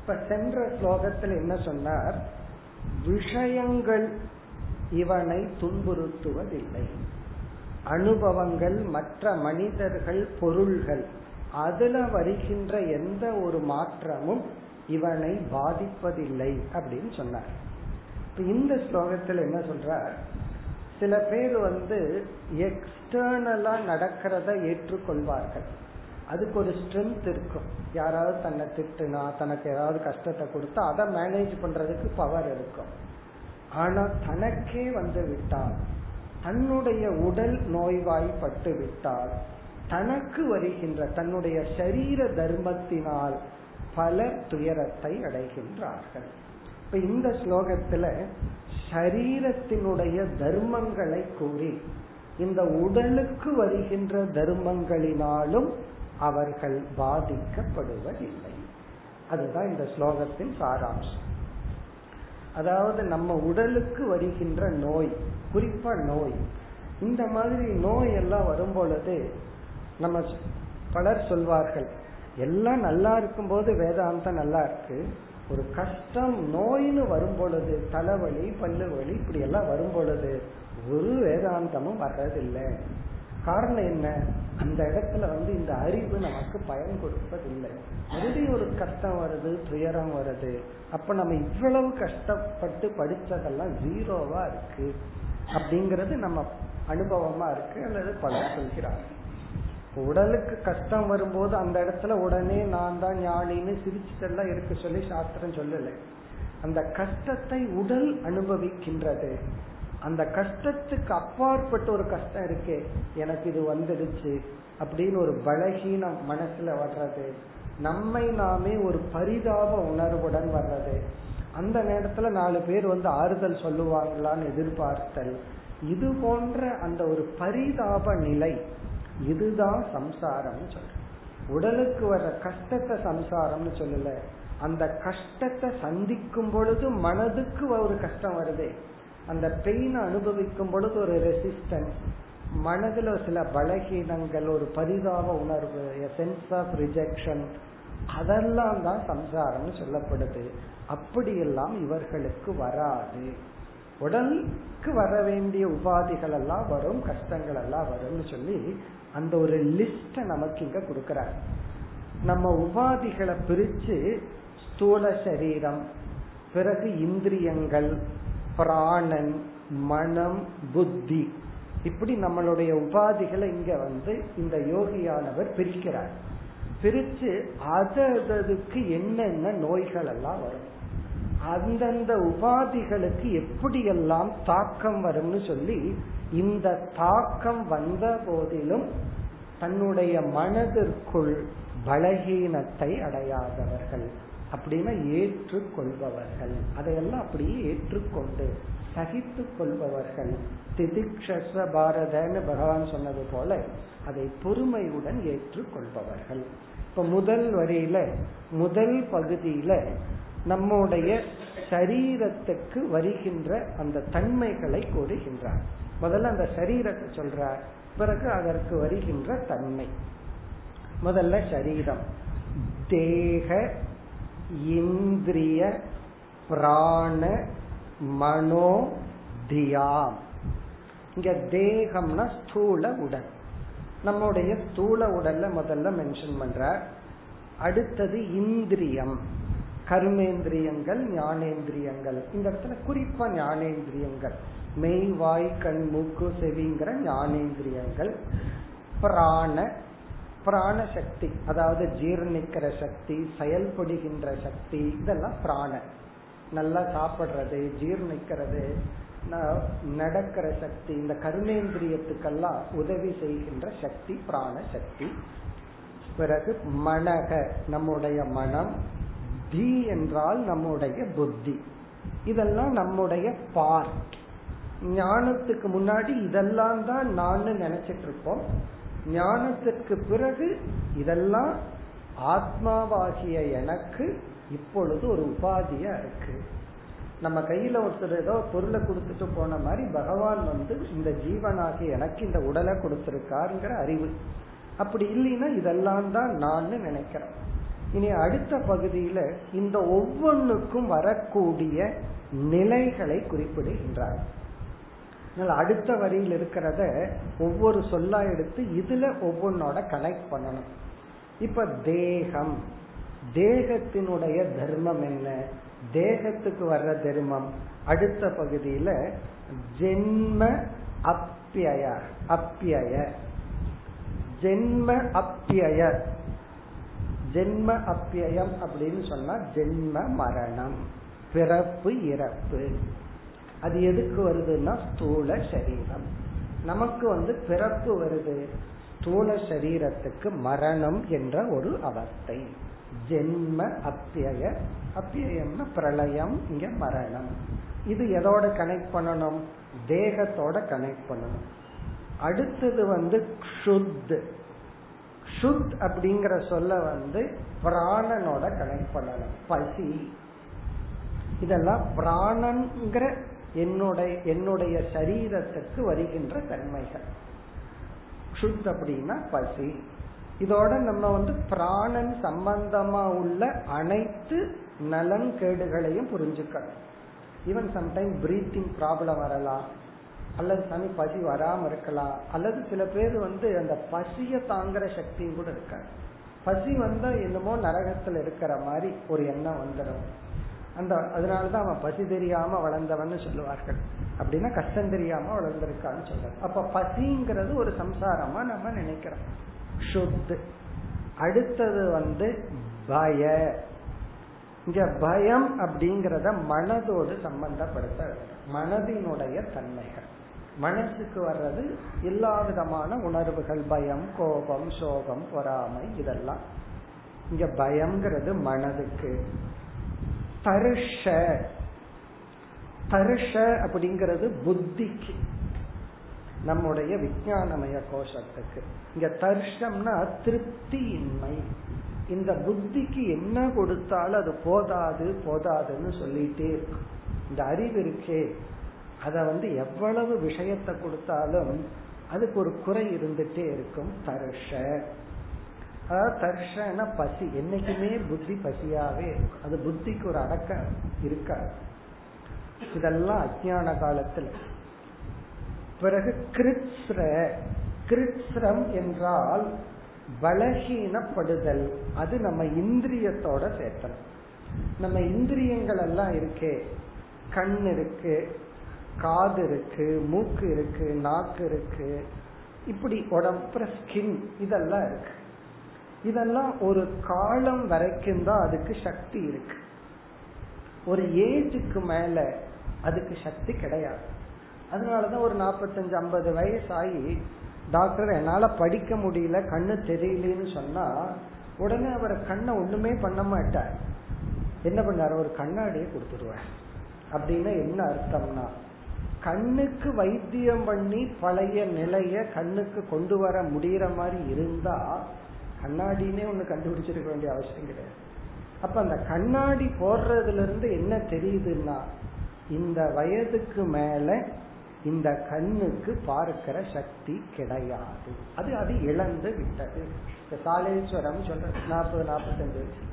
இப்ப சென்ற ஸ்லோகத்தில் என்ன சொன்னார், விஷயங்கள் இவனை துன்புறுத்துவதில்லை, அனுபவங்கள் மற்ற மனிதர்கள் பொருள்கள் அதுல வருகின்ற எந்த ஒரு மாற்றமும் இவனை பாதிப்பதில்லை அப்படின்னு சொன்னார். இந்த ஸ்லோகத்தில் என்ன சொல்றார், சில பேர் வந்து எக்ஸ்டர்னலா நடக்கிறத ஏற்றுக்கொள்வார்கள், அதுக்கு ஒரு ஸ்ட்ரென்த் இருக்கும். யாராவது தன்னை திட்டுனா, தனக்கு ஏதாவது கஷ்டத்தை கொடுத்தா அதை மேனேஜ் பண்றதுக்கு பவர் இருக்கும். ஆனா தனக்கே வந்து விட்டால், தன்னுடைய உடல் நோய்வாய்ப்பட்டு விட்டால், தனக்கு வருகின்ற தன்னுடைய சரீர தர்மத்தினால் பல துயரத்தை அடைகின்றார்கள். இப்ப இந்த ஸ்லோகத்துல சரீரத்தினுடைய தர்மங்களை கூறி, இந்த உடலுக்கு வருகின்ற தர்மங்களினாலும் அவர்கள் பாதிக்கப்படுவதில்லை. அதுதான் இந்த ஸ்லோகத்தின் சாராம்சம். அதாவது நம்ம உடலுக்கு வருகின்ற நோய், குறிப்பா நோய், இந்த மாதிரி நோய் எல்லாம் வரும் பொழுது நம்ம பலர் சொல்வார்கள், எல்லாம் நல்லா இருக்கும் போது வேதாந்தம் நல்லா இருக்கு, ஒரு கஷ்டம் நோயின்னு வரும் பொழுது தலைவலி பல்லுவலி இப்படி எல்லாம் வரும் பொழுது ஒரு வேதாந்தமும் வர்றதில்லை. காரணம் என்ன, அந்த இடத்துல வந்து இந்த அறிவு நமக்கு பயன் கொடுப்பதில்லை. மறுபடியும் ஒரு கஷ்டம் வருது, துயரம் வருது, அப்ப நம்ம இவ்வளவு கஷ்டப்பட்டு படிச்சதெல்லாம் ஜீரோவா இருக்கு அப்படிங்கறது நம்ம அனுபவமா இருக்கு அல்லது பலர் சொல்கிறாங்க. உடலுக்கு கஷ்டம் வரும்போது அந்த இடத்துல உடனே நான் தான் ஞானின்னு சிரிச்சுட்டெல்லாம் இருக்கு சொல்லி சாஸ்திரம் சொல்லலை. அந்த கஷ்டத்தை உடல் அனுபவிக்கின்றது, அந்த கஷ்டத்துக்கு அப்பாற்பட்ட ஒரு கஷ்டம் இருக்கே, எனக்கு இது வந்துடுச்சு அப்படின்னு ஒரு பலகீனம் மனசுல வர்றது, நம்மை நாமே ஒரு பரிதாப உணர்வுடன் வர்றது, அந்த நேரத்துல நாலு பேர் வந்து ஆறுதல் சொல்லுவாங்களான்னு எதிர்பார்த்தல், இது போன்ற அந்த ஒரு பரிதாப நிலை, இதுதான் சம்சாரம்னு சொல்றேன். உடலுக்கு வர்ற கஷ்டத்தை சம்சாரம்னு சொல்லல, அந்த கஷ்டத்தை சந்திக்கும் பொழுது மனதுக்கு ஒரு கஷ்டம் வருது, அந்த பெயினை அனுபவிக்கும் பொழுது ஒரு ரெசிஸ்டன்ஸ், மனதுல சில பலகீனங்கள், ஒரு பரிதாப உணர்வு, சென்ஸ் ஆஃப் ரிஜெக்ஷன், அதெல்லாம் தான் சம்சாரம்னு சொல்லப்படுது. அப்படியெல்லாம் இவர்களுக்கு வராது. உடலுக்கு வர வேண்டிய உபாதிகள் எல்லாம் வரும், கஷ்டங்கள் எல்லாம் வரும்னு சொல்லி அந்த ஒரு லிஸ்ட நமக்கு இங்க கொடுக்கறாங்க. நம்ம உபாதிகளை பிரிச்சு ஸ்தூல சரீரம், பிறகு இந்திரியங்கள், பிராணன், மனம், புத்தி, இப்படி நம்மளுடைய உபாதிகளை இங்க வந்து இந்த யோகியானவர் பிரிக்கிறார். பிரிச்சு அதற்கு என்னென்ன நோய்கள் எல்லாம் வரும், அந்தந்த உபாதிகளுக்கு எப்படியெல்லாம் தாக்கம் வரும்னு சொல்லி, இந்த தாக்கம் வந்த போதிலும் தன்னுடைய மனதிற்குள் பலகீனத்தை அடையாதவர்கள், அப்படின்னா ஏற்றுக்கொள்பவர்கள், அதையெல்லாம் அப்படியே ஏற்றுக்கொண்டு சகித்து கொள்பவர்கள், திதிக்ஷஸ்வ பாரதன்னு பகவான் சொன்னது போல அதை பொறுமையுடன் ஏற்றுக்கொள்பவர்கள். இப்ப முதல் வரியில, முதல் பகுதியில நம்முடைய சரீரத்துக்கு வருகின்ற அந்த தன்மைகளை கூறுகின்றார். முதல்ல அந்த சரீரத்தை சொல்றார், பிறகு அதற்கு வருகின்ற தன்மை. முதல்ல சரீரம், தேக, இந்திரிய, பிராண, மனோ, தியாம். இங்க தேகம்னா ஸ்தூல உடல், நம்முடைய ஸ்தூல உடல்ல முதல்ல மென்ஷன் பண்ற. அடுத்தது இந்திரியம், கர்மேந்திரியங்கள், ஞானேந்திரியங்கள். இந்த இடத்துல குறிப்பா ஞானேந்திரியங்கள், மெய், வாய், கண், மூக்கு, செவிங்கிற ஞானேந்திரியங்கள். பிராண, பிராண சக்தி, அதாவது ஜீர்ணிக்கிற சக்தி, செயல்படுகின்ற சக்தி, இதெல்லாம் பிராண. நல்லா சாப்பிடுறது, ஜீர்ணிக்கிறது, நடக்கிற சக்தி, இந்த கர்மேந்திரியத்துக்கெல்லாம் உதவி செய்கின்ற சக்தி பிராண சக்தி. பிறகு மனக, நம்முடைய மனம். தி என்றால் நம்முடைய புத்தி. இதெல்லாம் நம்முடைய பார்ட். ஞானத்துக்கு முன்னாடி இதெல்லாம் தான் நான் நினைச்சிட்டு இருப்போம். ஞானத்திற்கு பிறகு இதெல்லாம் ஆத்மாவாகிய எனக்கு இப்பொழுது ஒரு உபாதியா இருக்கு. நம்ம கையில ஒருத்தர் ஏதோ பொருளை கொடுத்துட்டு போன மாதிரி பகவான் வந்து இந்த ஜீவனாகிய எனக்கு இந்த உடலை கொடுத்திருக்காருங்கிற அறிவு. அப்படி இல்லைன்னா இதெல்லாம் தான் நான் நினைக்கிறேன். இனி அடுத்த பகுதியில இந்த ஒவ்வொன்றுக்கும் வரக்கூடிய நிலைகளை குறிப்பிடுகின்றார். அடுத்த வரியில் இருக்கிறத ஒவ்வொரு சொல்லா எடுத்து இதுல ஒவ்வொன்னோட கனெக்ட் பண்ணணும். இப்ப தேகம், தேகத்தினுடைய தர்மம் என்ன, தேகத்துக்கு வர்ற தர்மம் அடுத்த பகுதியில ஜென்ம அப்யய. அப்யய ஜென்ம அப்யய ஜென்ம அப்யயம் அப்படின்னு சொன்னா ஜென்ம மரணம், பிறப்பு இறப்பு. அது எதுக்கு வருதுன்னா ஸ்தூல சரீரம் நமக்கு வந்து பிறப்பு வருது. ஸ்தூல சரீரத்துக்கு மரணம் என்ற ஒரு அவஸ்தை, ஜென்ம அப்யய. அப்யயம்னா பிரளயம், இங்க மரணம். இது எதோட கனெக்ட் பண்ணணும்? தேகத்தோட கனெக்ட் பண்ணணும். அடுத்தது வந்து க்ஷுத். க்ஷுத் அப்படிங்கிற சொல்ல வந்து பிராணனோட கனெக்ட் பண்ணணும். பசி, இதெல்லாம் பிராணன்கிற என்னுடைய என்னுடைய சரீரத்துக்கு வருகின்ற தன்மைகள். க்ஷுத் அப்படின்னா பசி. இதோட நம்ம வந்து பிராணன் சம்பந்தமா உள்ள அனைத்து நலன் கேடுகளையும் புரிஞ்சுக்கணும். ஈவன் சம்டைம் பிரீத்திங் ப்ராப்ளம் வரலாம், அல்லது சாமி பசி வராம இருக்கலாம், அல்லது சில பேர் வந்து அந்த பசிய தாங்குற சக்தியும் கூட இருக்காது. பசி வந்தா என்னமோ நரகத்துல இருக்கிற மாதிரி ஒரு எண்ணம் வந்துடும். அந்த அதனாலதான் அவன் பசி தெரியாம வளர்ந்தவன்னு சொல்லுவார்கள். அப்படின்னா கஷ்டம் தெரியாம வளர்ந்திருக்கான்னு சொல்றாங்க. அப்ப பசிங்கிறது ஒரு சம்சாரமா நம்ம நினைக்கிறோம். அடுத்தது வந்து பய. இங்க பயம் அப்படிங்கறத மனதோடு சம்பந்தப்படுத்த, மனதினுடைய தன்மைகள். மனசுக்கு வர்றது எல்லா விதமான உணர்வுகள், பயம், கோபம், சோகம், பொறாமை, இதெல்லாம். இங்க பயம்ங்கிறது மனதுக்கு. தர்ஷ, தர்ஷ அப்படிங்கிறது புத்திக்கு, நம்முடைய விஞ்ஞானமய கோஷத்துக்கு. இங்க தர்ஷம்னா திருப்தியின்மை, இந்த புத்திக்கு என்ன கொடுத்தாலும் அது போதாது போதாதுன்னு சொல்லிட்டே இருக்கு. இந்த அறிவு இருக்கே, அத வந்து எவ்வளவு விஷயத்தை கொடுத்தாலும் அதுக்கு ஒரு குறை இருந்துட்டே இருக்கும். தர்ஷ, அதாவது தர்ஷன பசி, என்னைக்குமே புத்தி பசியாவே இருக்கும். அது புத்திக்கு ஒரு அடக்க இருக்காது. இதெல்லாம் அஜ்ஞான காலத்துல. பிறகு கிருத்ஸ்ர, கிருத்ஸ்ரம் என்றால் பலகீனப்படுதல். அது நம்ம இந்திரியத்தோட சேர்த்தணும். நம்ம இந்திரியங்கள் எல்லாம் இருக்கே, கண் இருக்கு, காது இருக்கு, மூக்கு இருக்கு, நாக்கு இருக்கு, இப்படி உடம்புற ஸ்கின் இதெல்லாம் இருக்கு. இதெல்லாம் ஒரு காலம் வரைக்கும் தான் அதுக்கு சக்தி இருக்கு. ஒரு ஏஜுக்கு மேல அதுக்கு சக்தி கிடையாது. அதனாலதான் ஒரு நாப்பத்தஞ்சு ஐம்பது வயசு ஆகி டாக்டர் என்னால படிக்க முடியல, கண்ணு தெரியலன்னு சொன்னா உடனே அவரை கண்ணை ஒண்ணுமே பண்ண மாட்டார். என்ன பண்ணாரு, ஒரு கண்ணாடியை கொடுத்துருவார். அப்படின்னா என்ன அர்த்தம்னா, கண்ணுக்கு வைத்தியம் பண்ணி பழைய நிலைய கண்ணுக்கு கொண்டு வர முடியற மாதிரி இருந்தா கண்ணாடினே ஒண்ணு கண்டுபிடிச்சிருக்க வேண்டிய அவசியம் கிடையாது. அப்ப அந்த கண்ணாடி போடுறதுல இருந்து என்ன தெரியுதுன்னா, இந்த வயதுக்கு மேல இந்த கண்ணுக்கு பார்க்கிற சக்தி கிடையாது, அது அது இழந்து விட்டது. இந்த சாலேஸ்வரம் சொல்ற நாற்பது நாற்பத்தஞ்சு வயசு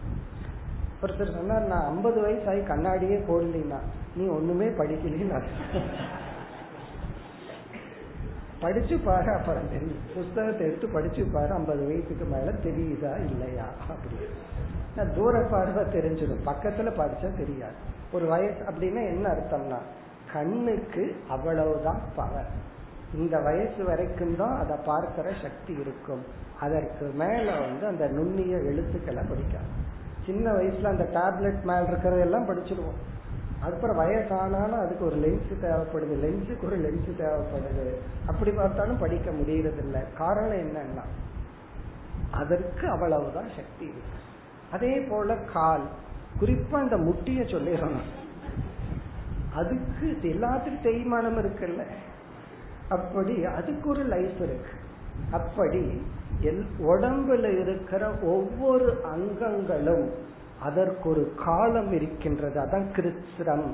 ஒருத்தர் சொன்னார், நான் ஐம்பது வயசு ஆகி கண்ணாடியே போடலா, நீ ஒண்ணுமே படிக்கல, படிச்சு பாரு அப்புறம் தெரியும். புஸ்தகத்தை எடுத்து படிச்சு பாரு, ஐம்பது வயசுக்கு மேல தெரியுதா இல்லையா அப்படின்னு. தூர பார்வை தெரிஞ்சிடும், பக்கத்துல படிச்சா தெரியாது. ஒரு வயசு அப்படின்னா என்ன அர்த்தம்னா, கண்ணுக்கு அவ்வளவுதான் பவர், இந்த வயசு வரைக்கும் தான் அதை பார்க்கிற சக்தி இருக்கும். அதற்கு மேல வந்து அந்த நுண்ணிய எழுத்துக்களை படிக்காது. சின்ன வயசுல அந்த டேப்லெட் மேல இருக்கிறதெல்லாம் படிச்சிருவோம். அதுக்கப்புறம் வயசானாலும் அதுக்கு ஒரு லென்ஸ் தேவைப்படுது, லென்ஸுக்கு ஒரு லென்ஸ் தேவைப்படுது. அப்படி பார்த்தாலும் படிக்க முடியறது இல்லை. காரணம் என்னன்னா, அதற்கு அவ்வளவுதான் சக்தி இருக்கு. அதே போல கால், குறிப்பா இந்த முட்டிய சொல்லிடணும், அதுக்கு எல்லாத்துக்கும் தேய்மானம் இருக்குல்ல, அப்படி அதுக்கு ஒரு லைஃப் இருக்கு. அப்படி உடம்புல இருக்கிற ஒவ்வொரு அங்கங்களும் அதற்கு ஒரு காலம் இருக்கின்றது. அதான் கிருத்ஸ்ரம்.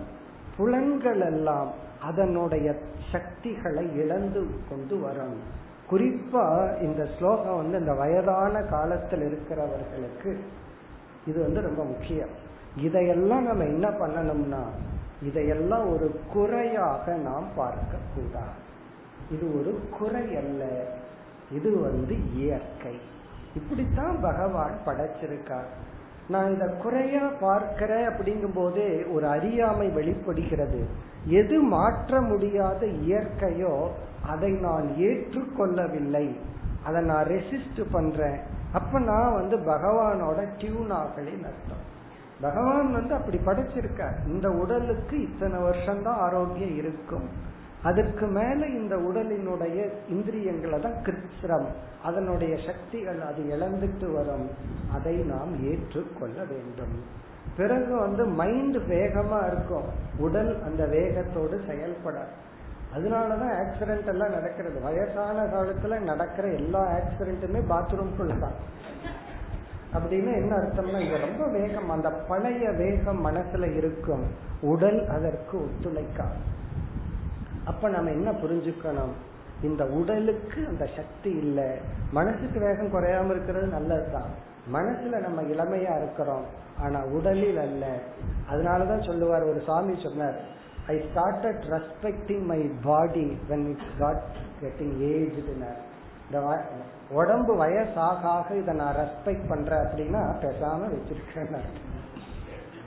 புலன்கள் எல்லாம் அதனுடைய சக்திகளை இழந்து கொண்டு வரும். குறிப்பா இந்த ஸ்லோகம் வந்து இந்த வயதான காலத்தில் இருக்கிறவர்களுக்கு இது வந்து ரொம்ப முக்கியம். இதையெல்லாம் நம்ம என்ன பண்ணணும்னா, இதையெல்லாம் ஒரு குறையாக நாம் பார்க்க கூடாது. இது ஒரு குறை அல்ல, இது வந்து இயற்கை, இப்படித்தான் பகவான் படைச்சிருக்கார். நான் இத குறையா பார்க்கிற அப்படிங்கும் போதே ஒரு அறியாமை வெளிப்படுகிறது. எது மாற்ற முடியாத இயற்கையோ அதை நான் ஏற்றுக்கொள்ளவில்லை, அதை நான் ரெசிஸ்ட் பண்றேன். அப்ப நான் வந்து பகவானோட டியூன் ஆகலை அர்த்தம். பகவான் வந்து அப்படி படைச்சிருக்க, இந்த உடலுக்கு இத்தனை வருஷம்தான் ஆரோக்கியம் இருக்கும், அதற்கு மேல இந்த உடலினுடைய இந்திரியங்களை தான் கிருத்ஸ்ரம், அதனுடைய சக்திகள் அது இழந்துட்டு வரும். அதை நாம் ஏற்றுக்கொள்ள வேண்டும். பிறகு வந்து மைண்ட் வேகமா இருக்கும், உடல் அந்த வேகத்தோடு செயல்பட. அதனாலதான் ஆக்சிடென்ட் எல்லாம் நடக்கிறது. வயசான காலத்துல நடக்கிற எல்லா ஆக்சிடென்ட்டுமே பாத்ரூம்குள்ள தான். அப்படின்னு என்ன அர்த்தம்னா, இது ரொம்ப வேகம், அந்த பழைய வேகம் மனசுல இருக்கும், உடல் அதற்கு ஒத்துழைக்காது. அப்ப நம்ம என்ன புரிஞ்சுக்கணும், இந்த உடலுக்கு அந்த சக்தி இல்ல. மனசுக்கு வேகம் குறையாம இருக்கிறது நல்லதுதான், மனசுல நம்ம இளமையா இருக்கிறோம், ஆனா உடலில் அல்ல. அதனாலதான் சொல்லுவார், ஒரு சாமி சொன்னார், I started respecting my body when it got getting aged. உடம்பு வயசாக இதை நான் ரெஸ்பெக்ட் பண்றேன் அப்படின்னா பேசாம வச்சிருக்கேன்.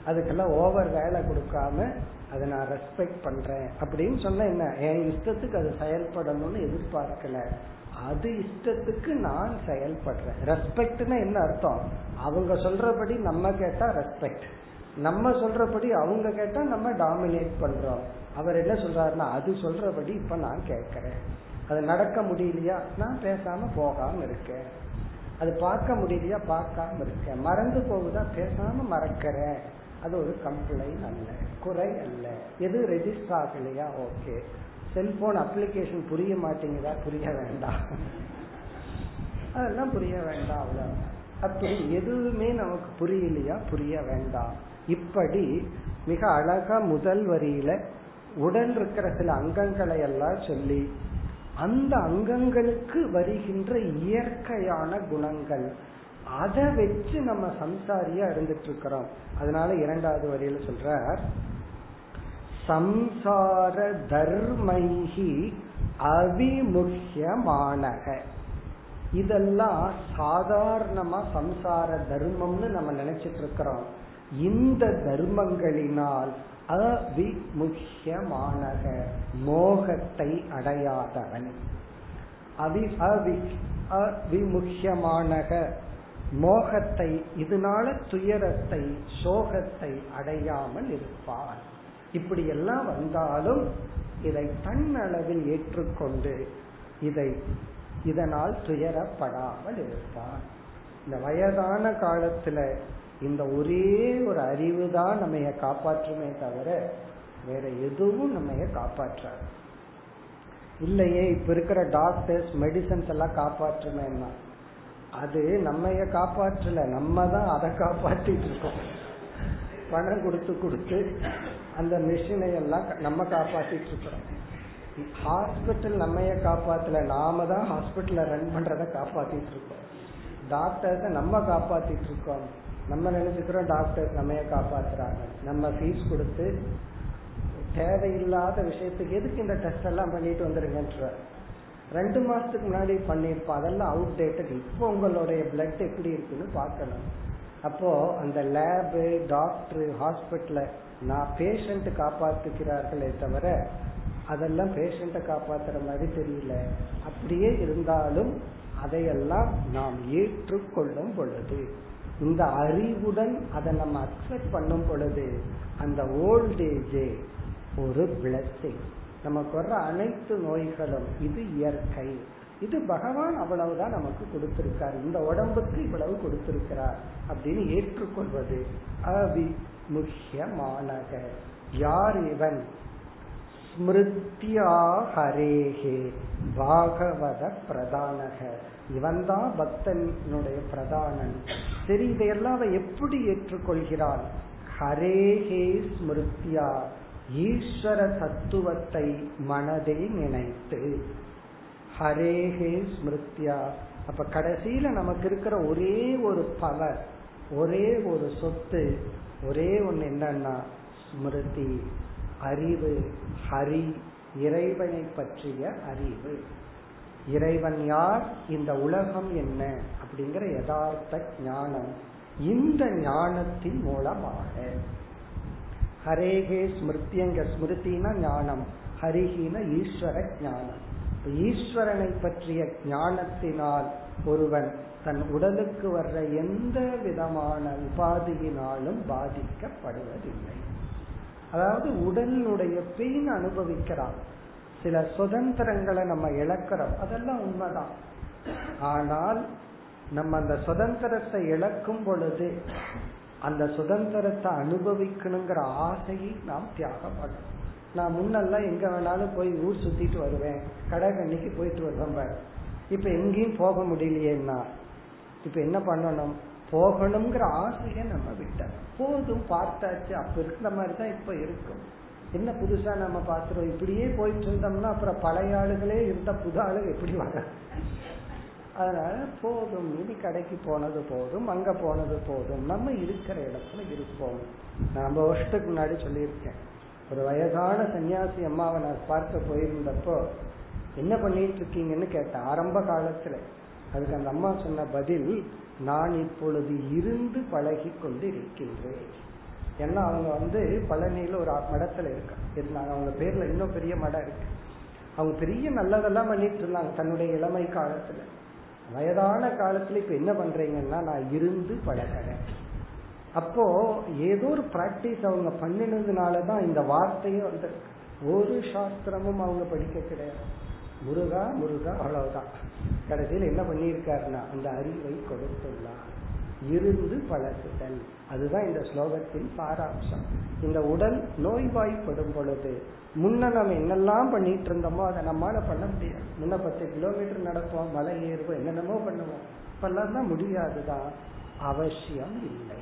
அதுக்கெல்லாம் ஓவர் வேலை கொடுக்காம அதை நான் ரெஸ்பெக்ட் பண்றேன் அப்படின்னு சொன்னா என்ன, என் இஷ்டத்துக்கு அது செயல்படணும்னு எதிர்பார்க்கல, அது இஷ்டத்துக்கு நான் செயல்படுறேன். ரெஸ்பெக்ட்னா என்ன அர்த்தம், அவங்க சொல்றபடி நம்ம கேட்டா ரெஸ்பெக்ட், நம்ம சொல்றபடி அவங்க கேட்டா நம்ம டாமினேட் பண்றோம். அவர் என்ன சொல்றாருன்னா, அது சொல்றபடி இப்ப நான் கேட்கிறேன், அது நடக்க முடியலையா நான் பேசாம போகாம இருக்கேன், அது பார்க்க முடியலையா பார்க்காம இருக்கேன், மறந்து போகுதா பேசாம மறக்கிறேன். அது ஒரு கம்ப்ளைண்ட் அல்ல, குறை அல்ல. எது ரெஜிஸ்ட் ஆகலையா ஓகே, செல்போன் அப்ளிகேஷன் புரிய மாட்டேங்குதா புரிய வேண்டாம், அதெல்லாம் புரிய வேண்டாம். அவ்வளவு அப்படி எதுவுமே நமக்கு புரியலையா, புரிய வேண்டாம். இப்படி மிக அழகா முதல் வரியில உடல் இருக்கிற சில அங்கங்களை எல்லாம் சொல்லி அந்த அங்கங்களுக்கு வருகின்ற இயற்கையான குணங்கள் அதை வச்சு நம்ம சம்சாரியா இருந்துட்டு இருக்கிறோம். அதனால இரண்டாவது வரியில சொல்ற சம்சார தர்மைஹி அவிமுக்யமானக. இதெல்லாம் சாதாரணமா சம்சார தர்மம்னு நம்ம நினைச்சிட்டு இருக்கிறோம். இந்த தர்மங்களினால் அவிமுக்யமானக மோகத்தை அடையாதவன். அவி அவி அவிமுக்யமானக மோகத்தை, இதனால துயரத்தை சோகத்தை அடையாமல் இருப்பான். இப்படி எல்லாம் வந்தாலும் இதை தன்னளவில் ஏற்றுக்கொண்டு இதை இதனால் துயரப்படாமல் இருப்பான். இந்த வயதான காலத்துல இந்த ஒரே ஒரு அறிவு தான் நம்ம காப்பாற்றுமே தவிர வேற எதுவும் நம்ம காப்பாற்றாது. இல்லையே இப்ப இருக்கிற டாக்டர்ஸ் மெடிசன்ஸ் எல்லாம் காப்பாற்றுமேன்னா அது நம்ம காப்பாற்றல, நம்ம தான் அதை காப்பாற்றிட்டு இருக்கோம். பணம் கொடுத்து கொடுத்து அந்த மிஷினை எல்லாம் நம்ம காப்பாத்திட்டு இருக்கிறோம். ஹாஸ்பிட்டல் நம்ம காப்பாற்றல, நாம தான் ஹாஸ்பிட்டல ரன் பண்றத காப்பாத்திட்டு இருக்கோம். டாக்டர்ஸ நம்ம காப்பாத்திட்டு இருக்கோம். நம்ம நினைச்சுக்கிறோம் டாக்டர்ஸ் நம்ம காப்பாத்துறாங்க, நம்ம ஃபீஸ் கொடுத்து தேவையில்லாத விஷயத்துக்கு எதுக்கு இந்த டெஸ்ட் எல்லாம் பண்ணிட்டு வந்துருங்கன்ற. ரெண்டு மாசத்துக்கு முன்னாடி பண்ணிருப்போம், அதெல்லாம் அவுட் டேட்டட். இப்போ உங்களுடைய பிளட் எப்படி இருக்குன்னு பார்க்கணும். அப்போ அந்த லேபு டாக்டரு ஹாஸ்பிட்டல நான் பேஷண்ட் காப்பாத்துக்கிறார்களே தவிர அதெல்லாம் பேஷண்ட காப்பாத்துற மாதிரி தெரியல. அப்படியே இருந்தாலும் அதையெல்லாம் நாம் ஏற்றுக்கொள்ளும் பொழுது, இந்த அறிவுடன் அதை நம்ம அக்செப்ட் பண்ணும் பொழுது, அந்த ஓல்ட் ஏஜே ஒரு பிளஸிங். நமக்கு வர்ற அனைத்து நோய்களும் இது இயற்கை, இது பகவான் அவ்வளவுதான் நமக்கு கொடுத்திருக்கார், இந்த உடம்புக்கு இவ்வளவு கொடுத்திருக்கிறார் அப்படின்னு ஏற்றுக்கொள்வது அவிமுக்யமானக. யார் இவன்? ஸ்மிருத்யா ஹரேஹே பாகவத பிரதானக. இவன்தான் பக்தனுடைய பிரதானன். சரி, இதையெல்லாம் அவன் எப்படி ஏற்றுக்கொள்கிறான்? ஹரேஹே ஸ்மிருத்யா, ஈஸ்வர தத்துவத்தை மனதை நினைத்து. ஹரேஹே ஸ்மிருத்யா, அப்ப கடைசியில நமக்கு இருக்கிற ஒரே ஒரு பவர், ஒரே ஒரு சொத்து, ஒரே ஒண்ணு என்னன்னா ஸ்மிருதி, அறிவு. ஹரி, இறைவனை பற்றிய அறிவு. இறைவன் யார், இந்த உலகம் என்ன அப்படிங்கிற யதார்த்த ஞானம். இந்த ஞானத்தின் மூலமாக ஹரேகே ஸ்மிருத்தியங்க, ஸ்மிருத்தினா ஞானம், ஹரிஹீன ஈஸ்வர ஞானம். ஈஸ்வரனை பற்றிய ஞானத்தினால் ஒருவன் தன் உடலுக்கு வர்ற எந்த விதமான உபாதியினாலும் பாதிக்கப்படுவதில்லை. அதாவது உடலுடைய பெயின் அனுபவிக்கிறான், சில சுதந்திரங்களை நம்ம இழக்கிறோம், அதெல்லாம் உண்மைதான். ஆனால் நம்ம அந்த சுதந்திரத்தை இழக்கும் பொழுது அந்த சுதந்திரத்தை அனுபவிக்கணுங்கிற ஆசையை நாம் தியாகம் பண்ணணும். நான் முன்னெல்லாம் எங்க வேணாலும் போய் ஊர் சுத்திட்டு வருவேன், கடகண்ணிக்கு போயிட்டு வருவேன். இப்ப எங்கேயும் போக முடியலையேன்னா இப்ப என்ன பண்ணணும்? போகணுங்கிற ஆசையை நம்ம விட்டோம். போதும், பார்த்தாச்சு. அப்ப இருக்கிற மாதிரிதான் இப்ப இருக்கும். என்ன புதுசா நம்ம பாத்துறோம்? இப்படியே போயிட்டு இருந்தோம்னா அப்புறம் பழைய ஆளுகளே இருந்த புது ஆளுக எப்படி வர? அதனால போதும், இனி கடைக்கு போனது போதும், அங்க போனது போதும், நம்ம இருக்கிற இடத்துல இருப்போம். நம்ம வருஷத்துக்கு முன்னாடி சொல்லியிருக்கேன், ஒரு வயதான சன்னியாசி அம்மாவை நான் பார்க்க போயிருந்தப்போ என்ன பண்ணிட்டு இருக்கீங்கன்னு கேட்டேன் ஆரம்ப காலத்துல. அதுக்கு அந்த அம்மா சொன்ன பதில், நான் இப்பொழுது இருந்து பழகி கொண்டு இருக்கின்றேன். ஏன்னா அவங்க வந்து பழனியில ஒரு மடத்துல இருக்க இருந்தாங்க. அவங்க பேர்ல இன்னும் பெரிய மடம் இருக்கு. அவங்க பெரிய நல்லதெல்லாம் பண்ணிட்டு இருந்தாங்க தன்னுடைய இளமை காலத்துல. வயதான காலத்துல இப்ப என்ன பண்றீங்கன்னா நான் இருந்து பழகிறேன். அப்போ ஏதோ ஒரு பிராக்டிஸ் அவங்க பண்ணினதுனாலதான் இந்த வார்த்தையே வந்து. ஒரு சாஸ்திரமும் அவங்க படிக்க கிடையாது. முருகா முருகா அவ்வளவுதான். கடைசியில் என்ன பண்ணியிருக்காருன்னா அந்த அறிவை கொடுத்துள்ளார். இருந்து பழகுதல், அதுதான் இந்த ஸ்லோகத்தின் சாராம்சம். இந்த உடல் நோய்வாய்ப்படும் பொழுது முன்ன நம்ம என்னெல்லாம் பண்ணிட்டு இருந்தோமோ அதை நம்மளால பண்ண முடியாது. முன்ன பத்து கிலோமீட்டர் நடப்போம், மலை ஏறுவோம், என்னென்னமோ பண்ணுவோம். அப்பெல்லாம் முடியாதுதான், அவசியம் இல்லை,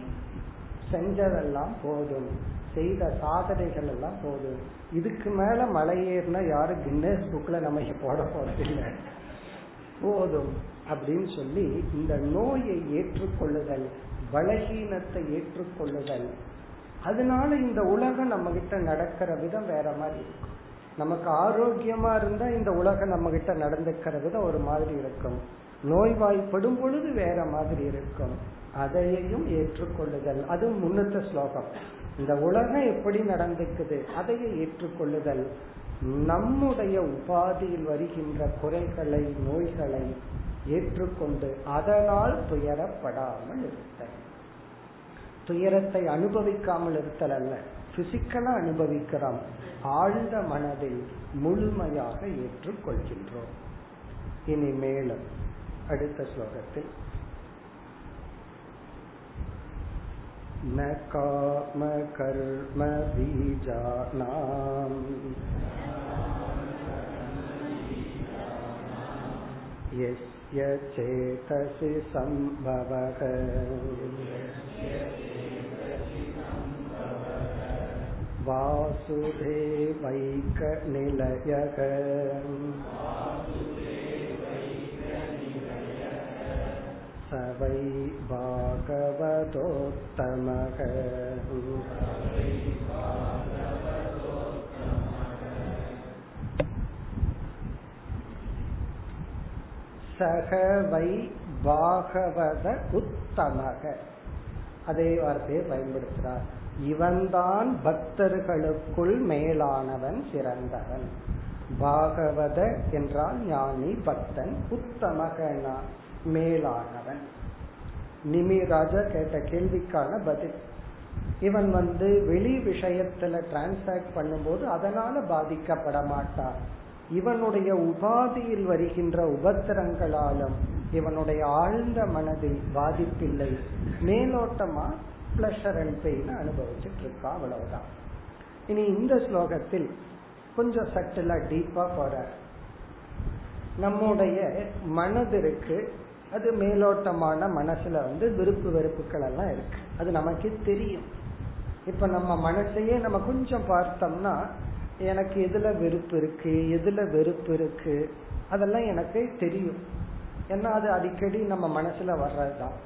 செஞ்சதெல்லாம் போதும், செய்த சாதனைகள் எல்லாம் போதும். இதுக்கு மேல மலையேறினா யாரும் கின்னஸ் புக்ல நம்ம போட போறதில்லை, போதும் அப்படின்னு சொல்லி இந்த நோயை ஏற்றுக்கொள்ளுதல், பலகீனத்தை ஏற்றுக்கொள்ளுதல். அதனால இந்த உலகம் நம்ம கிட்ட நடக்கிற விதம் வேற மாதிரி இருக்கும். நமக்கு ஆரோக்கியமா இருந்தா இந்த உலகம் நம்ம கிட்ட நடந்துக்கிற விதம் ஒரு மாதிரி இருக்கும், நோய்வாய்ப்படும் பொழுது வேற மாதிரி இருக்கும். அதையையும் ஏற்றுக்கொள்ளுதல், அது முன்னத்த ஸ்லோகம். இந்த உலகம் எப்படி நடந்துக்குது அதையே ஏற்றுக்கொள்ளுதல், நம்முடைய உபாதியில் வருகின்ற குறைகளை நோய்களை ஏற்றுக்கொண்டு அதனால் துயரப்படாமல் இருத்தல். துயரத்தை அனுபவிக்காமல் இருத்தல் அல்ல, பிசிக்கலா அனுபவிக்கிறோம், ஆழ்ந்த மனதில் முழுமையாக ஏற்றுக்கொள்கின்றோம். இனி மேலும் அடுத்த ஸ்லோகத்தில் न काम कर्म बीजानां यस्य चेतसि संभवः वासुदेवैकनिलयः சவை பாகவதோத்தமக. சகவை பாகவத உத்தமக, அதே வார்த்தையை பயன்படுத்துகிறார். இவன்தான் பக்தர்களுக்குள் மேலானவன், சிறந்தவன். பாகவத என்றால் ஞானி, பக்தன். உத்தமகனா மேலானவன். நிமி ராஜா கேட்ட கேள்விக்கான பதில், இவன் வந்து வெளி விஷயத்துல டிரான்சாக்ட் பண்ணும்போது அதனால பாதிக்கப்பட மாட்டான். இவனுடைய உபாதியில் வருகின்ற உபத்திரங்களாலும் இவனுடைய ஆழ்ந்த மனதில் பாதிப்பில்லை, மேலோட்டமா பிளஷர் அண்ட் பெயின் அனுபவிச்சுட்டு இருக்கா, அவ்வளவுதான். இனி இந்த ஸ்லோகத்தில் கொஞ்சம் சட்டிலா டீப்பா போற, நம்முடைய மனதிற்கு அது மேலோட்டமான மனசுல வந்து விருப்பு வெறுப்புகள் எல்லாம் இருக்கு, அது நமக்கு தெரியும். இப்ப நம்ம மனசையே நம்ம கொஞ்சம் பார்த்தோம்னா எனக்கு எதுல விருப்பு இருக்கு எதுல வெறுப்பு இருக்கு அதெல்லாம் எனக்கு தெரியும். ஏன்னா அது அடிக்கடி நம்ம மனசுல வர்றதுதான்.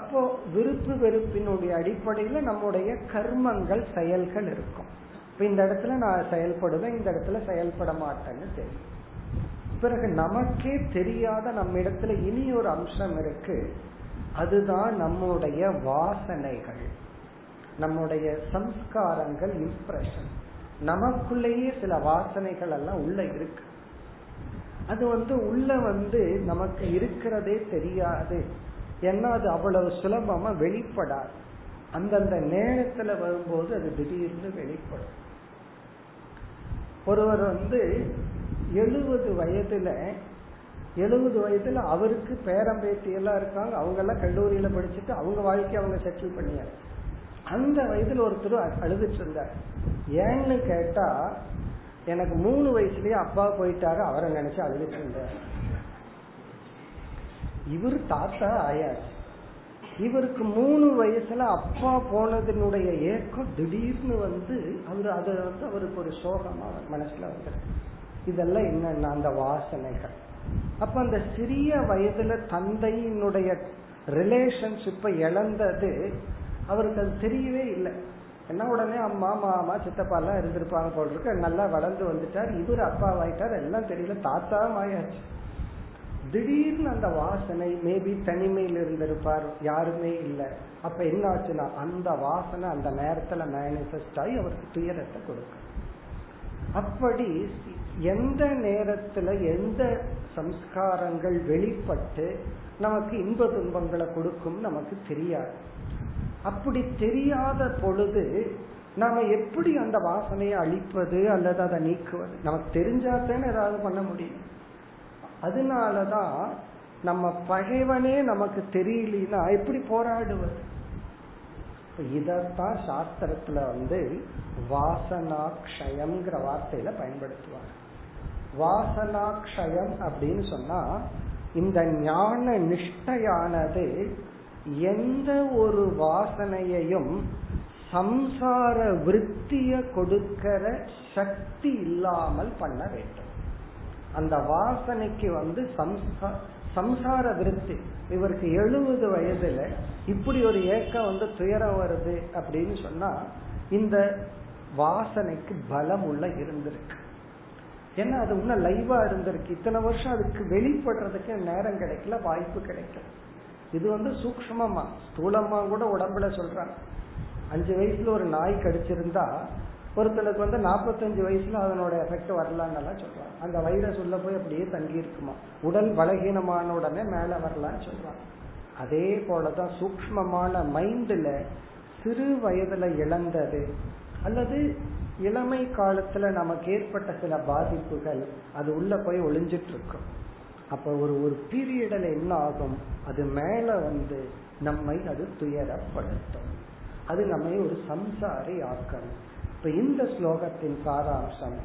அப்போ விருப்பு வெறுப்பினுடைய அடிப்படையில நம்முடைய கர்மங்கள் செயல்கள் இருக்கும். இப்ப இந்த இடத்துல நான் செயல்படுவேன், இந்த இடத்துல செயல்பட மாட்டேன்னு தெரியும். பிறகு நமக்கே தெரியாத நம்ம இடத்துல இனி ஒரு அம்சம் இருக்கு, அதுதான் நம்முடைய வாசனைகள், நம்முடைய சம்ஸ்காரங்கள், இம்ப்ரெஷன். நமக்குள்ளேயே சில வாசனைகள் எல்லாம் உள்ள இருக்கு, அது வந்து உள்ள வந்து நமக்கு இருக்கிறதே தெரியாது. ஏன்னா அது அவ்வளவு சுலபமா வெளிப்படாது, அந்தந்த நேரத்துல வரும்போது அது திடீர்னு வெளிப்படும். ஒருவர் வந்து எழுபது வயதுல எழுபது வயதுல அவருக்கு பேரம்பேத்தி எல்லாம் இருக்காங்க, அவங்க எல்லாம் கல்லூரியில படிச்சுட்டு அவங்க வாழ்க்கை அவங்க செட்டில் பண்ணியாரு. அந்த வயதுல ஒருத்தர் அழுதுட்டு இருந்தார். ஏன்னு கேட்டா, எனக்கு மூணு வயசுலயே அப்பா போயிட்டாரு, அவரை நினைச்சு அழுதுட்டு இருந்தார். இவர் தாத்தா ஆயாச்சு, இவருக்கு மூணு வயசுல அப்பா போனதனுடைய ஏக்கம் திடீர்னு வந்து அவரு அதை வந்து அவருக்கு ஒரு சோகமா மனசுல வந்தார். இதெல்லாம் என்னன்னா அந்த வாசனைகள். அப்ப அந்த சிறிய வயதுல தந்தையினுடைய ரிலேஷன்ஷிப்பை இழந்தது அவருக்கு அது தெரியவே இல்லை. என்ன உடனே அம்மா மாமா சித்தப்பா எல்லாம் இருந்திருப்பாங்க போல் இருக்கு, நல்லா வளர்ந்து வந்துட்டார், இவர் அப்பாவாயிட்டார், எல்லாம் தெரியல, தாத்தாவும் ஆயாச்சு. திடீர்னு அந்த வாசனை, மேபி தனிமையில் இருந்திருப்பார், யாருமே இல்லை. அப்ப என்ன ஆச்சுன்னா அந்த வாசனை அந்த நேரத்துல மேனிஃபெஸ்ட் ஆகி அவருக்கு துயரத்தை கொடுக்கும். அப்படி எந்த நேரத்துல எந்த சம்ஸ்காரங்கள் வெளிப்பட்டு நமக்கு இன்ப துன்பங்களை கொடுக்கும் நமக்கு தெரியாது. அப்படி தெரியாத பொழுது நாம எப்படி அந்த வாசனையை அழிப்பது அல்லது அதை நீக்குவது? நமக்கு தெரிஞ்சாத்தானே ஏதாவது பண்ண முடியும். அதனாலதான் நம்ம பகைவனே நமக்கு தெரியலனா எப்படி போராடுவது? இதத்தான் சாஸ்திரத்துல வந்து வாசனாக்ஷயம்ங்கிற வார்த்தையில பயன்படுத்துவாங்க. வாசனாக்ஷயம் அப்படின்னு சொன்னா இந்த ஞான நிஷ்டையானது எந்த ஒரு வாசனையையும் சம்சார விருத்திய கொடுக்கிற சக்தி இல்லாமல் பண்ண வேண்டும். அந்த வாசனைக்கு வந்து சம்சார விருத்தி, இவருக்கு எழுபது வயதுல இப்படி ஒரு ஏக்கம் வந்து துயரம் வருது அப்படின்னு சொன்னா இந்த வாசனைக்கு பலம் உள்ள இருந்திருக்கு. ஏன்னா அது இன்னும் லைவா இருந்திருக்கு, இத்தனை வருஷம் அதுக்கு வெளிப்படுறதுக்கு நேரம் கிடைக்கல, வாய்ப்பு கிடைக்கல. இது வந்து சூக்ஷ்மமா ஸ்தூலமா கூட உடம்புல சொல்றாங்க. அஞ்சு வயசுல ஒரு நாய் கடிச்சிருந்தா ஒருத்தருக்கு வந்து நாற்பத்தஞ்சு வயசுல அதனோட எஃபெக்ட் வரலான்னு சொல்றாங்க. அந்த வைரஸ் உள்ள போய் அப்படியே தங்கி இருக்குமா, உடல் பலகீனமான உடனே மேல வரலான்னு சொல்றாங்க. அதே போலதான் சூக்ஷ்மமான மைண்ட்ல சிறு வயதுல இழந்தது அல்லது இளமை காலத்துல நமக்கு ஏற்பட்ட சில பாதிப்புகள் அது உள்ள போய் ஒளிஞ்சிட்டு இருக்கும். அப்ப ஒரு ஒரு பீரியடில் என்ன ஆகும், அது மேல வந்து நம்மை அது துயரப்படுத்தும், அது நம்மை ஒரு சம்சாரி ஆக்கணும். இப்ப இந்த ஸ்லோகத்தின் சாராம்சம்,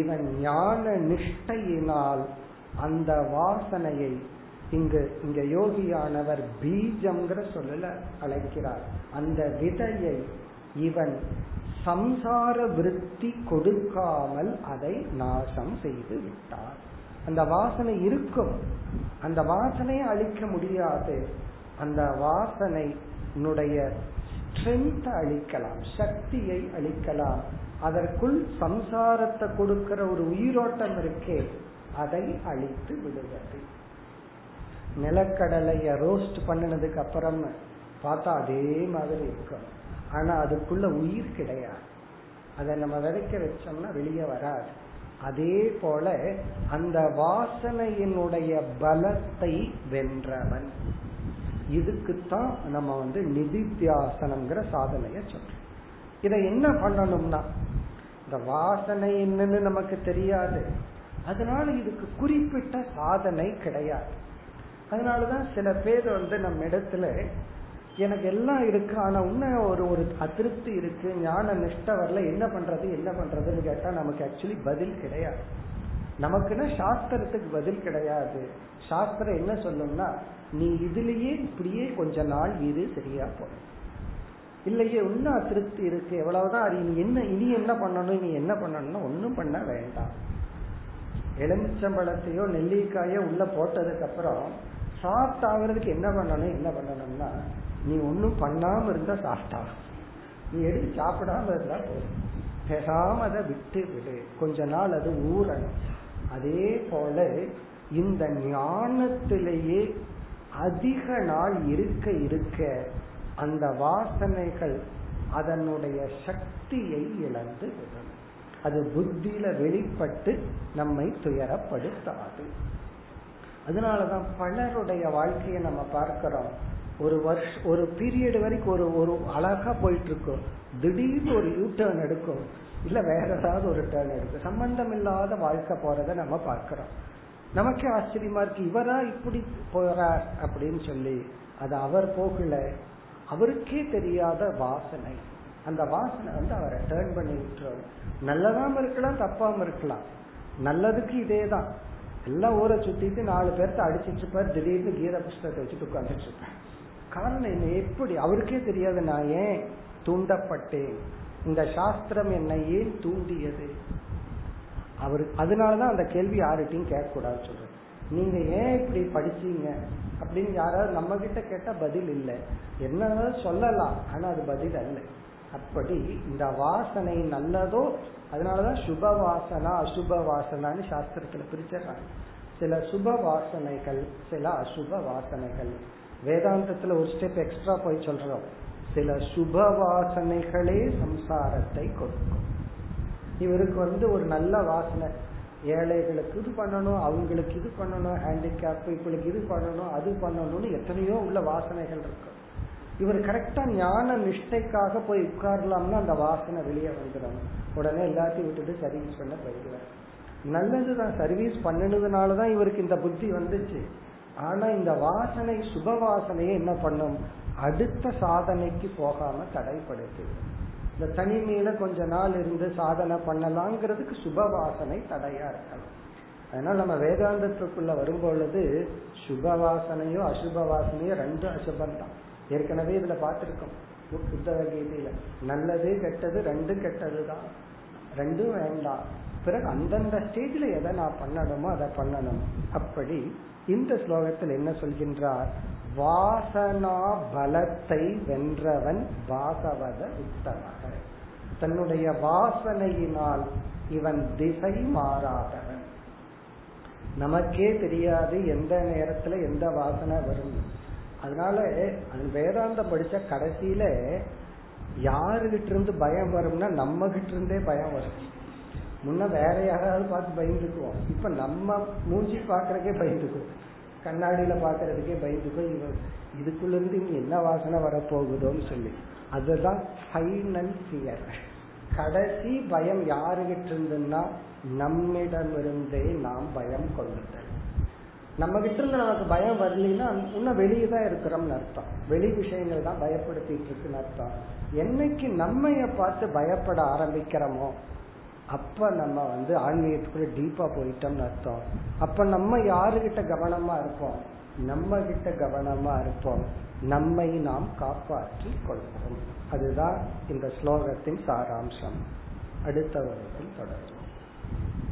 இவன் ஞான நிஷ்டையினால் அந்த வாசனையை இங்கு இங்க யோகியானவர் பீஜம்ங்கிற சொல்லல அழைக்கிறார், அந்த விதையை இவன் சம்சார விருத்தி கொடுக்காமல் அதை நாசம் செய்து விட்டார். அந்த வாசனை இருக்கும், அந்த வாசனையை அழிக்க முடியாது, அந்த வாசனையினுடைய ஸ்ட்ரென்த் அழிக்கலாம், சக்தியை அழிக்கலாம். அதற்குள் சம்சாரத்தை கொடுக்கிற ஒரு உயிரோட்டம் இருக்கே அதை அழித்து விடுவது. நிலக்கடலைய ரோஸ்ட் பண்ணினதுக்கு அப்புறம் பார்த்தா அதே மாதிரி இருக்கும், ஆனா அதுக்குள்ள உயிர் கிடையாது, அதை நம்ம விதைக்க வச்சோம்னா வெளியே வராது. அதே போல அந்த வாசனையினுடைய பலத்தை வென்றவன். இதுக்குத்தான் நம்ம வந்து நிதித்தியாசனம்ங்கிற சாதனைய சொல்றோம். இதை என்ன பண்ணணும்னா, இந்த வாசனை என்னன்னு நமக்கு தெரியாது, அதனால இதுக்கு குறிப்பிட்ட சாதனை கிடையாது. அதனாலதான் சில பேர் வந்து நம்ம இடத்துல எனக்கு எல்லாம் இருக்கு ஆனா இன்னும் ஒரு ஒரு அதிருப்தி இருக்கு, ஞான நிஷ்டை வரல, என்ன பண்றது என்ன பண்றதுன்னு கேட்டா நமக்கு ஆக்சுவலி பதில் கிடையாது. நமக்குன்னா சாஸ்திரத்துக்கு பதில் கிடையாது. சாஸ்திரம் என்ன சொல்லும்னா, நீ இதுலயே இப்படியே கொஞ்ச நாள் இது சரியா போற, இல்லையே இன்னும் அதிருப்தி இருக்கு, எவ்வளவுதான் நீ என்ன இனி என்ன பண்ணணும் நீ என்ன பண்ணணும்னா ஒன்னும் பண்ண வேண்டாம். எலுமிச்சம்பழத்தையோ நெல்லிக்காயோ உள்ள போட்டதுக்கு அப்புறம் சாஃப்ட் ஆகுறதுக்கு என்ன பண்ணணும் என்ன பண்ணணும்னா, நீ ஒன்னும் பண்ணாம இருந்தா சாஃப்ட் ஆகும், நீ எடுத்து சாப்பிடாம இருந்தா போதும், பேசாம அதை விட்டு விடு, கொஞ்ச நாள் அது ஊறணும். அதே போல இந்த ஞானத்திலேயே அதிக நாள் இருக்க இருக்க அந்த வாசனைகள் அதனுடைய சக்தியை இழந்து விடும், அது புத்தியில வெளிப்பட்டு நம்மை துயரப்படுத்தாது. அதனாலதான் பலருடைய வாழ்க்கையை நம்ம பார்க்கிறோம், ஒரு வருஷ ஒரு பீரியட் வரைக்கும் ஒரு ஒரு அழகா போயிட்டு இருக்கும், திடீர்னு ஒரு யூ டர்ன் எடுக்கும், இல்ல வேற ஏதாவது ஒரு டர்ன் எடுக்கும், சம்பந்தம் இல்லாத வாழ்க்கை போறத நம்ம பார்க்கிறோம். நமக்கே ஆச்சரியமா இருக்கு, இவரா இப்படி போறார் அப்படின்னு சொல்லி. அது அவர் போகல, அவருக்கே தெரியாத வாசனை, அந்த வாசனை வந்து அவரை டர்ன் பண்ணி விட்டுருவாரு. நல்லதாம இருக்கலாம் தப்பாம இருக்கலாம், நல்லதுக்கு இதே தான், எல்லாம் ஊரை சுத்திட்டு நாலு பேர்த்த அடிச்சிட்டு இருப்பார், திடீர்னு கீத புஸ்தகத்தை வச்சுட்டு உட்காந்துட்டு இருப்பேன். காரணம் என்ன, எப்படி அவருக்கே தெரியாது, நான் ஏன் தூண்டப்பட்டேன், இந்த சாஸ்திரம் என்னை ஏன் தூண்டியது அவரு. அதனாலதான் அந்த கேள்வி யார்கிட்டையும் கேட்கக்கூடாது சொல்றேன். நீங்க ஏன் இப்படி படிச்சீங்க அப்படின்னு யாராவது நம்ம கிட்ட கேட்டா பதில் இல்லை, என்ன சொல்லலாம் ஆனா அது பதில் அல்ல. அப்படி இந்த வாசனை நல்லதோ, அதனாலதான் சுப வாசனா அசுப வாசனான்னு சாஸ்திரத்துல பிரிச்சாங்க, சில சுப வாசனைகள் சில அசுப வாசனைகள். வேதாந்தத்துல ஒரு ஸ்டெப் எக்ஸ்ட்ரா போய் சொல்றோம், சில சுப வாசனைகளே சம்சாரத்தை கொடுக்கும். இவருக்கு வந்து ஒரு நல்ல வாசனை, ஏழைகளுக்கு இது பண்ணணும், அவங்களுக்கு இது பண்ணணும், ஹேண்டிகேப் பீப்புளுக்கு இது பண்ணணும் அது பண்ணணும்னு எத்தனையோ உள்ள வாசனைகள் இருக்கு. இவர் கரெக்டா ஞான நிஷ்டைக்காக போய் உட்காரலாம்னா அந்த வாசனை வெளியே வந்துடும், உடனே எல்லாத்தையும் விட்டுட்டு சர்வீஸ் பண்ண போயிடுவார். நல்லதுதான், சர்வீஸ் பண்ணினதுனாலதான் இவருக்கு இந்த புத்தி வந்துச்சு, ஆனா இந்த வாசனை சுப வாசனையை என்ன பண்ணும், அடுத்த சாதனைக்கு போகாம தடைப்படுத்து. இந்த தனிமையில கொஞ்ச நாள் இருந்து சாதனை பண்ணலாங்கிறதுக்கு சுப வாசனை தடையா இருக்கலாம். அதனால நம்ம வேதாந்தத்துக்குள்ள வரும்பொழுது சுப வாசனையோ அசுப வாசனையோ ரெண்டு அசுபம் தான். ஏற்கனவே இதுல பார்த்திருக்கோம் புத்தக கீதையில, நல்லது கெட்டது ரெண்டு கெட்டது தான், ரெண்டும் வேண்டாம். பிறகு அந்தந்த ஸ்டேஜ்ல எதை நான் பண்ணணுமோ அதை பண்ணணும். அப்படி இந்த ஸ்லோகத்தில் என்ன சொல்கின்றார், வாசனா பலத்தை வென்றவன் பாகவத உத்தமக, தன்னுடைய வாசனையினால் இவன் திசை மாறாதவன். நமக்கே தெரியாது எந்த நேரத்துல எந்த வாசனை வரும். அதனால வேதாந்த படிச்ச கடைசியில யாருகிட்ட இருந்து பயம் வரும்னா நம்ம கிட்ட இருந்தே பயம் வரும். முன்ன வேற யாராவது பார்த்து பயந்துக்குவோம், இப்ப நம்ம மூஞ்சி பாக்குறதுக்கே பயந்துக்குவோம், கண்ணாடியில பாக்குறதுக்கே பயந்துக்குவோம். இவன் இதுக்குள்ள இருந்து இங்க என்ன வாசனை வரப்போகுதோன்னு சொல்லி அதுதான் ஃபைனல் ஃபியர். கடைசி பயம் யாருகிட்ட இருந்துன்னா நம்மிடமிருந்தே நாம் பயம் கொள்ளுதல். நம்ம கிட்ட இருந்து நமக்கு பயம் வரலன்னா இன்னும் வெளியே தான் இருக்கிறோம்னு அர்த்தம், வெளி விஷயங்கள் தான் பயப்படுத்திட்டு இருக்குன்னு அர்த்தம். என்னைக்கு நம்மைய பார்த்து பயப்பட ஆரம்பிக்கிறோமோ அப்ப நம்ம வந்து ஆன்மீகத்துக்குள்ள டீப்பா போயிட்டோம்னு அர்த்தம். அப்ப நம்ம யாருகிட்ட கவனமா இருப்போம், நம்ம கிட்ட கவனமா இருப்போம், நம்மை நாம் காப்பாற்றி கொள்வோம். அதுதான் இந்த ஸ்லோகத்தின் சாராம்சம். அடுத்த வருடத்தில் தொடரும்.